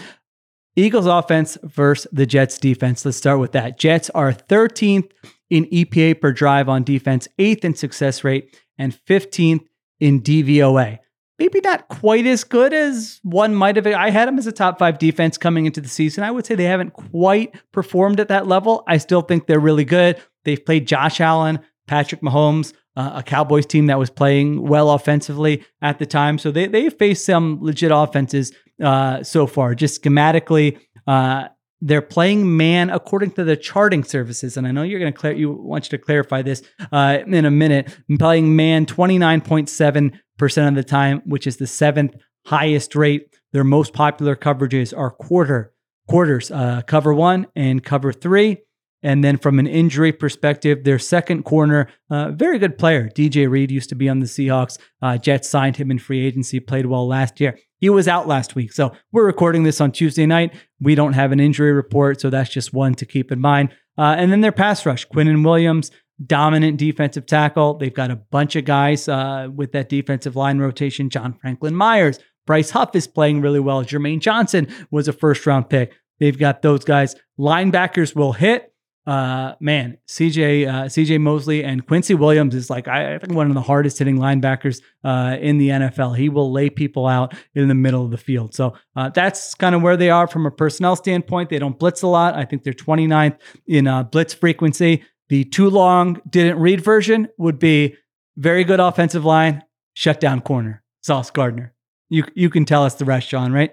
Eagles offense versus the Jets defense. Let's start with that. Jets are thirteenth in E P A per drive on defense, eighth in success rate, and fifteenth in D V O A. Maybe not quite as good as one might have. I had them as a top five defense coming into the season. I would say they haven't quite performed at that level. I still think they're really good. They've played Josh Allen, Patrick Mahomes, uh, a Cowboys team that was playing well offensively at the time. So they, they've faced some legit offenses uh, so far. Just schematically, uh, they're playing man according to the charting services. And I know you're going to clar- you want you to clarify this uh, in a minute. I'm playing man twenty-nine point seven percent of the time, which is the seventh highest rate. Their most popular coverages are quarter quarters, uh, cover one and cover three. And then from an injury perspective, their second corner, uh, very good player. D J Reed used to be on the Seahawks. Uh, Jets signed him in free agency, played well last year. He was out last week. So we're recording this on Tuesday night. We don't have an injury report, so that's just one to keep in mind. Uh, and then their pass rush, Quinnen Williams, dominant defensive tackle. They've got a bunch of guys uh, with that defensive line rotation. John Franklin Myers, Bryce Huff is playing really well. Jermaine Johnson was a first round pick. They've got those guys. Linebackers will hit. Uh, man, C J uh, C J Mosley and Quincy Williams is like, I, I think one of the hardest hitting linebackers uh, in the N F L. He will lay people out in the middle of the field. So uh, that's kind of where they are from a personnel standpoint. They don't blitz a lot. I think they're twenty-ninth in uh, blitz frequency. The too long, didn't read version would be very good offensive line, shut down corner, Sauce Gardner. You you can tell us the rest, Sean, right?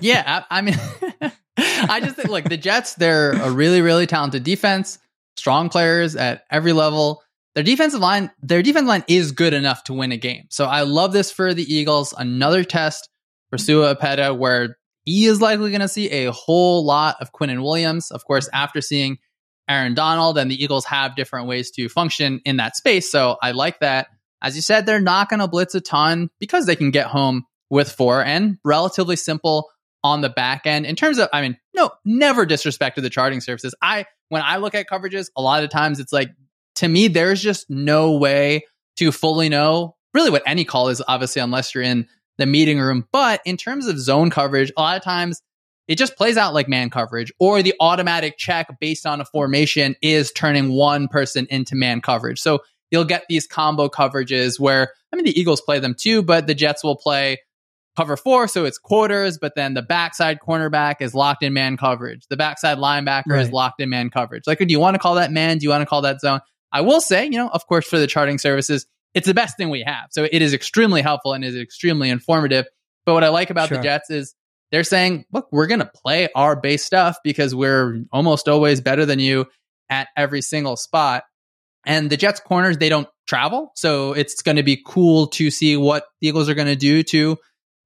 Yeah, I, I mean, I just think, look, the Jets, they're a really, really talented defense, strong players at every level. Their defensive line, their defensive line is good enough to win a game. So I love this for the Eagles. Another test for Sua Opeta where he is likely going to see a whole lot of Quinnen Williams. Of course, after seeing Aaron Donald, and the Eagles have different ways to function in that space. So I like that. As you said, they're not going to blitz a ton because they can get home with four and relatively simple on the back end. In terms of, I mean, no, never disrespect to the charting services. I, when I look at coverages, a lot of times it's like, to me, there's just no way to fully know really what any call is, obviously, unless you're in the meeting room. But in terms of zone coverage, a lot of times it just plays out like man coverage, or the automatic check based on a formation is turning one person into man coverage. So you'll get these combo coverages where, I mean, the Eagles play them too, but the Jets will play cover four. So it's quarters, but then the backside cornerback is locked in man coverage. The backside linebacker right. is locked in man coverage. Like, do you want to call that man? Do you want to call that zone? I will say, you know, of course, for the charting services, it's the best thing we have. So it is extremely helpful and is extremely informative. But what I like about sure. the Jets is, they're saying, look, we're going to play our base stuff because we're almost always better than you at every single spot. And the Jets corners, they don't travel. So it's going to be cool to see what the Eagles are going to do to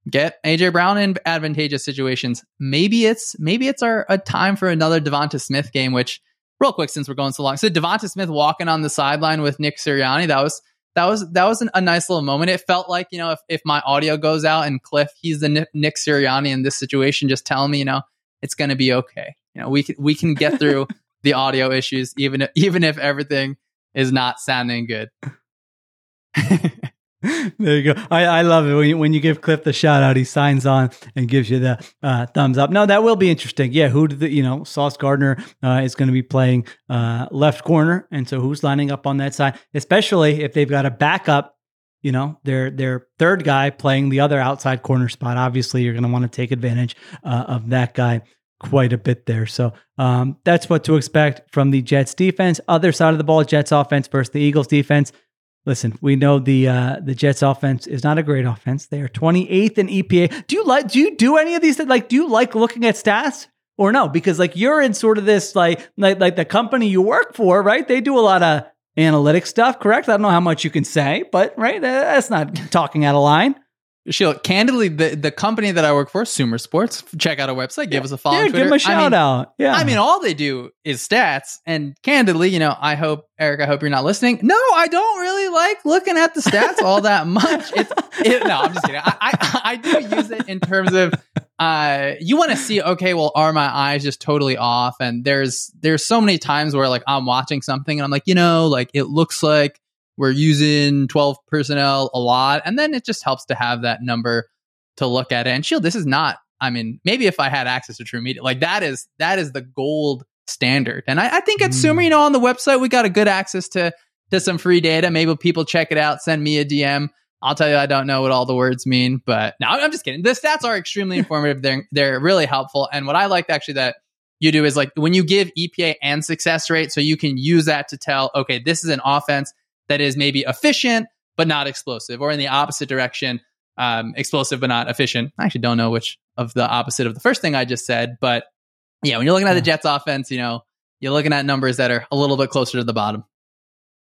get A J Brown in advantageous situations. Maybe it's maybe it's our a time for another DeVonta Smith game, which real quick, since we're going so long. So DeVonta Smith walking on the sideline with Nick Sirianni, that was that was that was an, a nice little moment. It felt like, you know, if, if my audio goes out and Cliff, he's the Nick Sirianni in this situation, just telling me, you know, it's going to be okay. You know, we can, we can get through the audio issues, even if, even if everything is not sounding good. There you go. I, I love it. When you, when you give Cliff the shout out, he signs on and gives you the uh, thumbs up. No, that will be interesting. Yeah. Who did the, you know, Sauce Gardner uh, is going to be playing uh, left corner. And so who's lining up on that side, especially if they've got a backup, you know, their, their third guy playing the other outside corner spot. Obviously you're going to want to take advantage uh, of that guy quite a bit there. So um, that's what to expect from the Jets defense. Other side of the ball, Jets offense versus the Eagles defense. Listen, we know the uh, the Jets offense is not a great offense. They are twenty-eighth in E P A. Do you like? Do you do any of these? Like, do you like looking at stats or no? Because like you're in sort of this like like like the company you work for, right? They do a lot of analytic stuff, correct? I don't know how much you can say, but right, that's not talking out of line. Sheila, candidly, the, the company that I work for, Sumer Sports, check out our website, give yeah. us a follow. Dude, on Twitter. Give them a shout I mean, out. Yeah, I mean, all they do is stats. And candidly, you know, I hope, Eric, I hope you're not listening. No, I don't really like looking at the stats all that much. It's it, no, I'm just kidding. I, I I do use it in terms of uh, you want to see. Okay, well, are my eyes just totally off? And there's there's so many times where like I'm watching something and I'm like, you know, like it looks like we're using twelve personnel a lot. And then it just helps to have that number to look at it. And Shield, this is not, I mean, maybe if I had access to True Media, like that is, that is the gold standard. And I, I think at mm. Sumer, you know, on the website, we got a good access to, to some free data. Maybe people check it out, send me a D M. I'll tell you, I don't know what all the words mean, but no, I'm just kidding. The stats are extremely informative. They're, they're really helpful. And what I liked actually that you do is like when you give E P A and success rate, so you can use that to tell, okay, this is an offense that is maybe efficient, but not explosive, or in the opposite direction, um, explosive, but not efficient. I actually don't know which of the opposite of the first thing I just said, but yeah, when you're looking at the Jets offense, you know, you're looking at numbers that are a little bit closer to the bottom.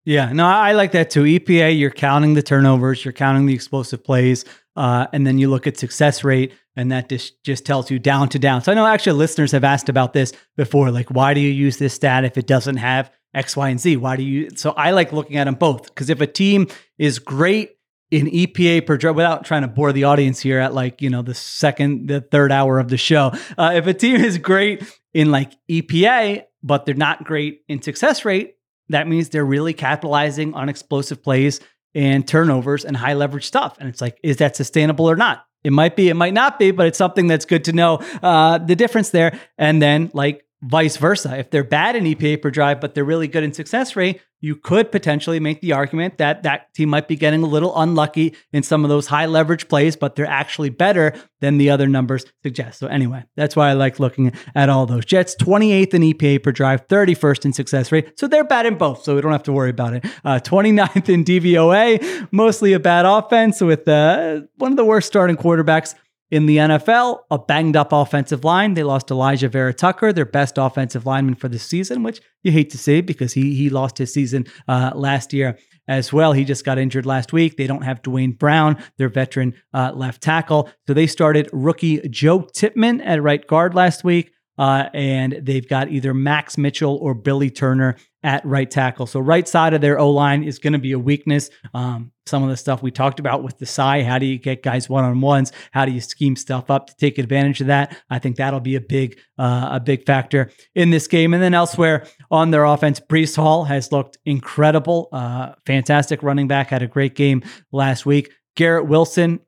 Yeah, no, I like that too. E P A, you're counting the turnovers, you're counting the explosive plays, uh, and then you look at success rate, and that just, just tells you down to down. So I know actually listeners have asked about this before, like, why do you use this stat if it doesn't have X, Y, and Z? Why do you? So I like looking at them both, because if a team is great in E P A per drive, without trying to bore the audience here at like, you know, the second, the third hour of the show, uh, if a team is great in like E P A, but they're not great in success rate, that means they're really capitalizing on explosive plays and turnovers and high leverage stuff. And it's like, is that sustainable or not? It might be, it might not be, but it's something that's good to know uh, the difference there. And then like, vice versa. If they're bad in E P A per drive, but they're really good in success rate, you could potentially make the argument that that team might be getting a little unlucky in some of those high leverage plays, but they're actually better than the other numbers suggest. So anyway, that's why I like looking at all those. Jets twenty-eighth in E P A per drive, thirty-first in success rate. So they're bad in both, so we don't have to worry about it. Uh, twenty-ninth in D V O A, mostly a bad offense with uh, one of the worst starting quarterbacks in the N F L, a banged-up offensive line. They lost Elijah Vera Tucker, their best offensive lineman for the season, which you hate to see because he he lost his season uh, last year as well. He just got injured last week. They don't have Dwayne Brown, their veteran uh, left tackle. So they started rookie Joe Tippmann at right guard last week, uh, and they've got either Max Mitchell or Billy Turner at right tackle. So right side of their O-line is going to be a weakness. Um, Some of the stuff we talked about with Desai, how do you get guys one-on-ones? How do you scheme stuff up to take advantage of that? I think that'll be a big uh, a big factor in this game. And then elsewhere on their offense, Breece Hall has looked incredible. Uh, fantastic running back, had a great game last week. Garrett Wilson,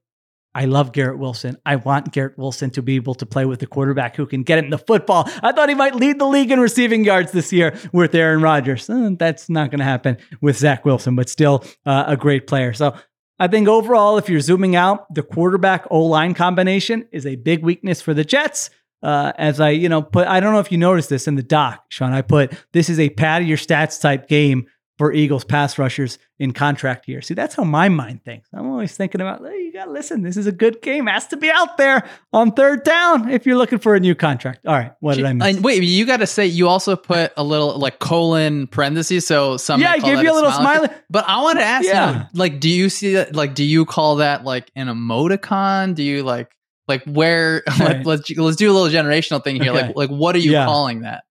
I love Garrett Wilson. I want Garrett Wilson to be able to play with a quarterback who can get him the football. I thought he might lead the league in receiving yards this year with Aaron Rodgers. Uh, that's not going to happen with Zach Wilson, but still uh, a great player. So I think overall, if you're zooming out, the quarterback O-line combination is a big weakness for the Jets. Uh, as I, you know, put, I don't know if you noticed this in the doc, Sean, I put, this is a pad of your stats type game for Eagles pass rushers in contract year. See, that's how my mind thinks. I'm always thinking about, hey, you got to listen, this is a good game. It has to be out there on third down if you're looking for a new contract. All right, what did I miss? Wait, you got to say, you also put a little like colon parentheses. So some yeah, I give you a, a little smiley. smiley. But I want to ask yeah. you, like, do you see that? Like, do you call that like an emoticon? Do you like, like where, right. like, let's, let's do a little generational thing here. Okay. Like, like what are you yeah. calling that?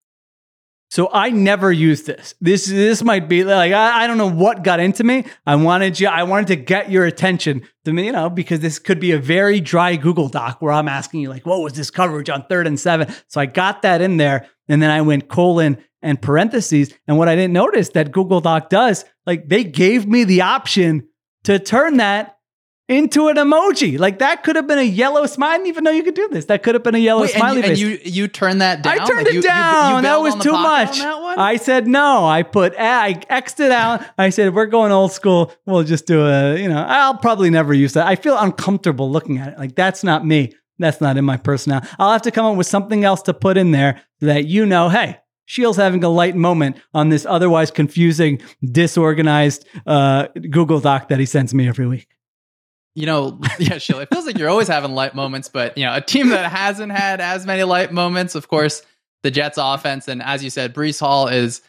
So I never used this. This this might be like, I, I don't know what got into me. I wanted you, I wanted to get your attention to me, you know, because this could be a very dry Google Doc where I'm asking you like, what was this coverage on third and seven? So I got that in there and then I went colon and parentheses. And what I didn't notice that Google Doc does, like they gave me the option to turn that into an emoji. Like that could have been a yellow smile. I didn't even know you could do this. That could have been a yellow Wait, smiley and you, face. And you you turned that down? I turned like it you, down. You, you that was too much. I said no. I put I X'd it out. I said we're going old school. We'll just do a, you know, I'll probably never use that. I feel uncomfortable looking at it. Like that's not me. That's not in my personality. I'll have to come up with something else to put in there that, you know, hey, Shields having a light moment on this otherwise confusing, disorganized uh, Google Doc that he sends me every week. You know, yeah, Shill, it feels like you're always having light moments, but, you know, a team that hasn't had as many light moments, of course, the Jets offense. And as you said, Breece Hall is,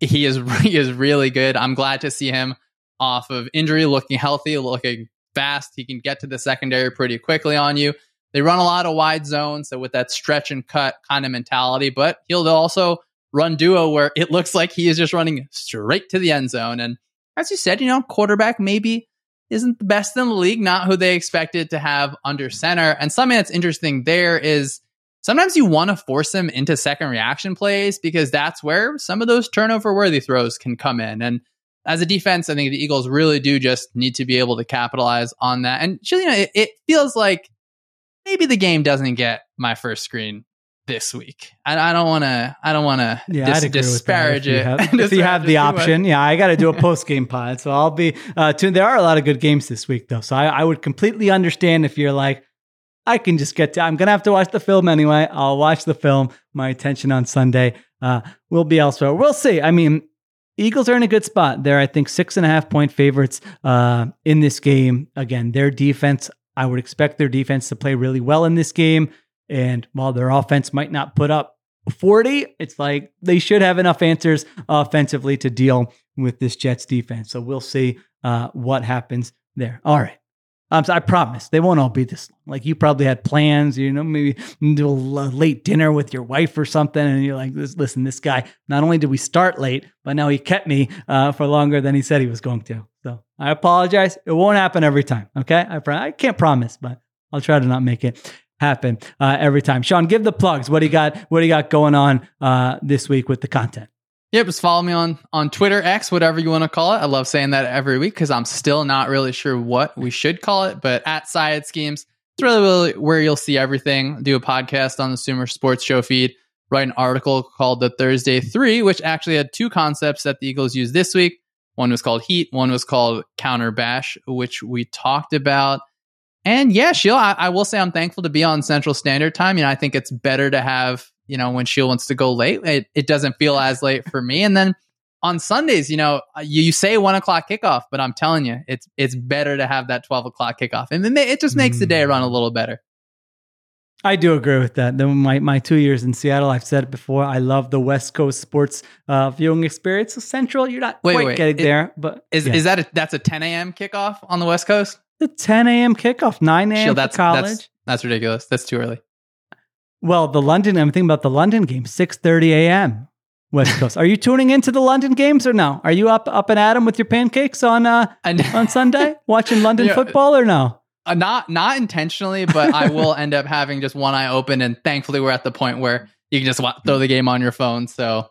he is, he is really good. I'm glad to see him off of injury, looking healthy, looking fast. He can get to the secondary pretty quickly on you. They run a lot of wide zones. So with that stretch and cut kind of mentality, but he'll also run duo where it looks like he is just running straight to the end zone. And as you said, you know, quarterback maybe isn't the best in the league, not who they expected to have under center. And something that's interesting there is sometimes you want to force him into second reaction plays because that's where some of those turnover-worthy throws can come in. And as a defense, I think the Eagles really do just need to be able to capitalize on that. And you know, it, it feels like maybe the game doesn't get my first screen this week. I don't want to. I don't want to yeah, dis- disparage if it. You have, disparage if you have the option, much. yeah, I got to do a post game pod, so I'll be uh, tuned. There are a lot of good games this week, though, so I, I would completely understand if you're like, I can just get to. I'm gonna have to watch the film anyway. I'll watch the film. My attention on Sunday uh, will be elsewhere. We'll see. I mean, Eagles are in a good spot. They're, I think, six and a half point favorites uh, in this game. Again, their defense. I would expect their defense to play really well in this game. And while their offense might not put up forty, it's like they should have enough answers offensively to deal with this Jets defense. So we'll see uh, what happens there. All right. Um, so I promise they won't all be this long. Like you probably had plans, you know, maybe do a late dinner with your wife or something. And you're like, listen, this guy, not only did we start late, but now he kept me uh, for longer than he said he was going to. So I apologize. It won't happen every time. Okay. I, pro- I can't promise, but I'll try to not make it happen uh, every time. Sean, give the plugs. What do you got? What do you got going on uh, this week with the content? Yep, just follow me on on Twitter, X, whatever you want to call it. I love saying that every week because I'm still not really sure what we should call it. But at Syed Schemes, it's really, really where you'll see everything. I do a podcast on the Sumer Sports Show feed. Write an article called The Thursday Three, which actually had two concepts that the Eagles used this week. One was called Heat. One was called Counter Bash, which we talked about. And yeah, Sheil, I, I will say I'm thankful to be on Central Standard Time. You know, I think it's better to have, you know, when Sheil wants to go late, it, it doesn't feel as late for me. And then on Sundays, you know, you, you say one o'clock kickoff, but I'm telling you, it's it's better to have that twelve o'clock kickoff. And then it just makes mm. the day run a little better. I do agree with that. Then my, my two years in Seattle, I've said it before, I love the West Coast sports uh, viewing experience. So Central, you're not wait, quite wait, getting it, there, but is yeah. is that a, that's a ten a.m. kickoff on the West Coast? The ten a.m. kickoff, nine a.m. Shield, that's, for college. That's, that's ridiculous. That's too early. Well, the London, I'm thinking about the London game, six thirty a.m. West Coast. Are you tuning into the London games or no? Are you up up and at 'em with your pancakes on uh, on Sunday watching London you know, football or no? Uh, not not intentionally, but I will end up having just one eye open. And thankfully, we're at the point where you can just throw the game on your phone. So,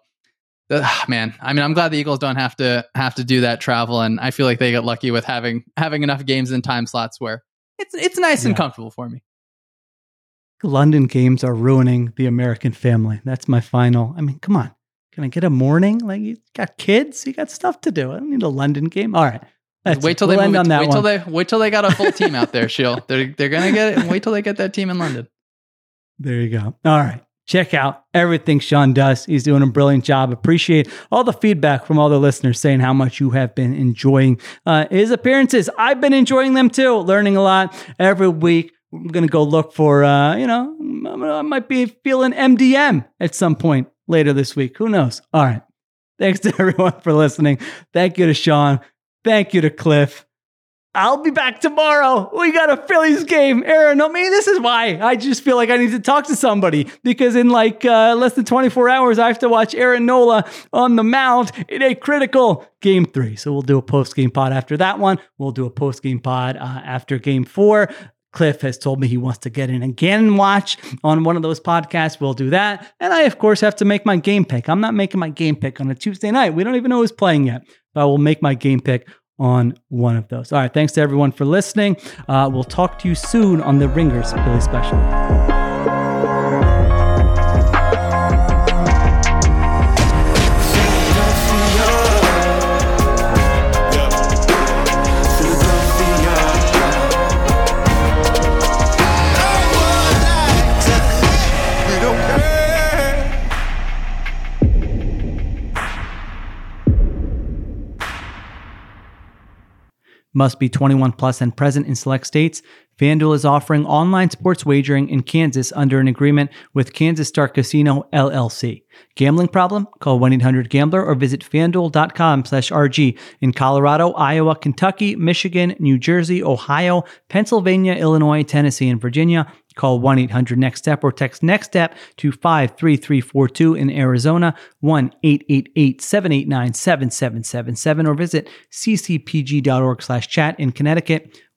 uh, man, I mean, I'm glad the Eagles don't have to have to do that travel, and I feel like they got lucky with having having enough games and time slots where it's it's nice yeah. and comfortable for me. London games are ruining the American family. That's my final. I mean, come on, can I get a morning? Like you got kids, you got stuff to do. I don't need a London game. All right, that's wait till we'll they move on that wait one. till they wait till they got a full team out there. Sheil, they're they're gonna get it. Wait till they get that team in London. There you go. All right. Check out everything Sean does. He's doing a brilliant job. Appreciate all the feedback from all the listeners saying how much you have been enjoying uh, his appearances. I've been enjoying them too, learning a lot every week. I'm going to go look for, uh, you know, I might be feeling M D M at some point later this week. Who knows? All right. Thanks to everyone for listening. Thank you to Sean. Thank you to Cliff. I'll be back tomorrow. We got a Phillies game. Aaron, I mean, this is why I just feel like I need to talk to somebody, because in like uh, less than twenty-four hours, I have to watch Aaron Nola on the mound in a critical game three. So we'll do a post-game pod after that one. We'll do a post-game pod uh, after game four. Cliff has told me he wants to get in again and watch on one of those podcasts. We'll do that. And I, of course, have to make my game pick. I'm not making my game pick on a Tuesday night. We don't even know who's playing yet, but I will make my game pick on one of those. All right. Thanks to everyone for listening. Uh, we'll talk to you soon on the Ringers Philly Special. Must be twenty-one plus and present in select states. FanDuel is offering online sports wagering in Kansas under an agreement with Kansas Star Casino, L L C. Gambling problem? Call one eight hundred gambler or visit FanDuel dot com slash R G. In Colorado, Iowa, Kentucky, Michigan, New Jersey, Ohio, Pennsylvania, Illinois, Tennessee, and Virginia. Call one eight hundred next step or text NEXTSTEP to five three three four two. In Arizona, one eight eight eight seven eight nine seven seven seven seven or visit c c p g dot org slash chat. In Connecticut,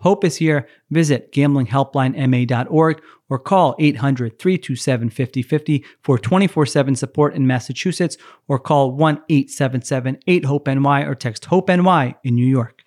hope is here. Visit gambling helpline m a dot org or call eight hundred three two seven five zero five zero for twenty-four seven support. In Massachusetts, or call one eight seven seven eight hope N Y or text HOPE-NY in New York.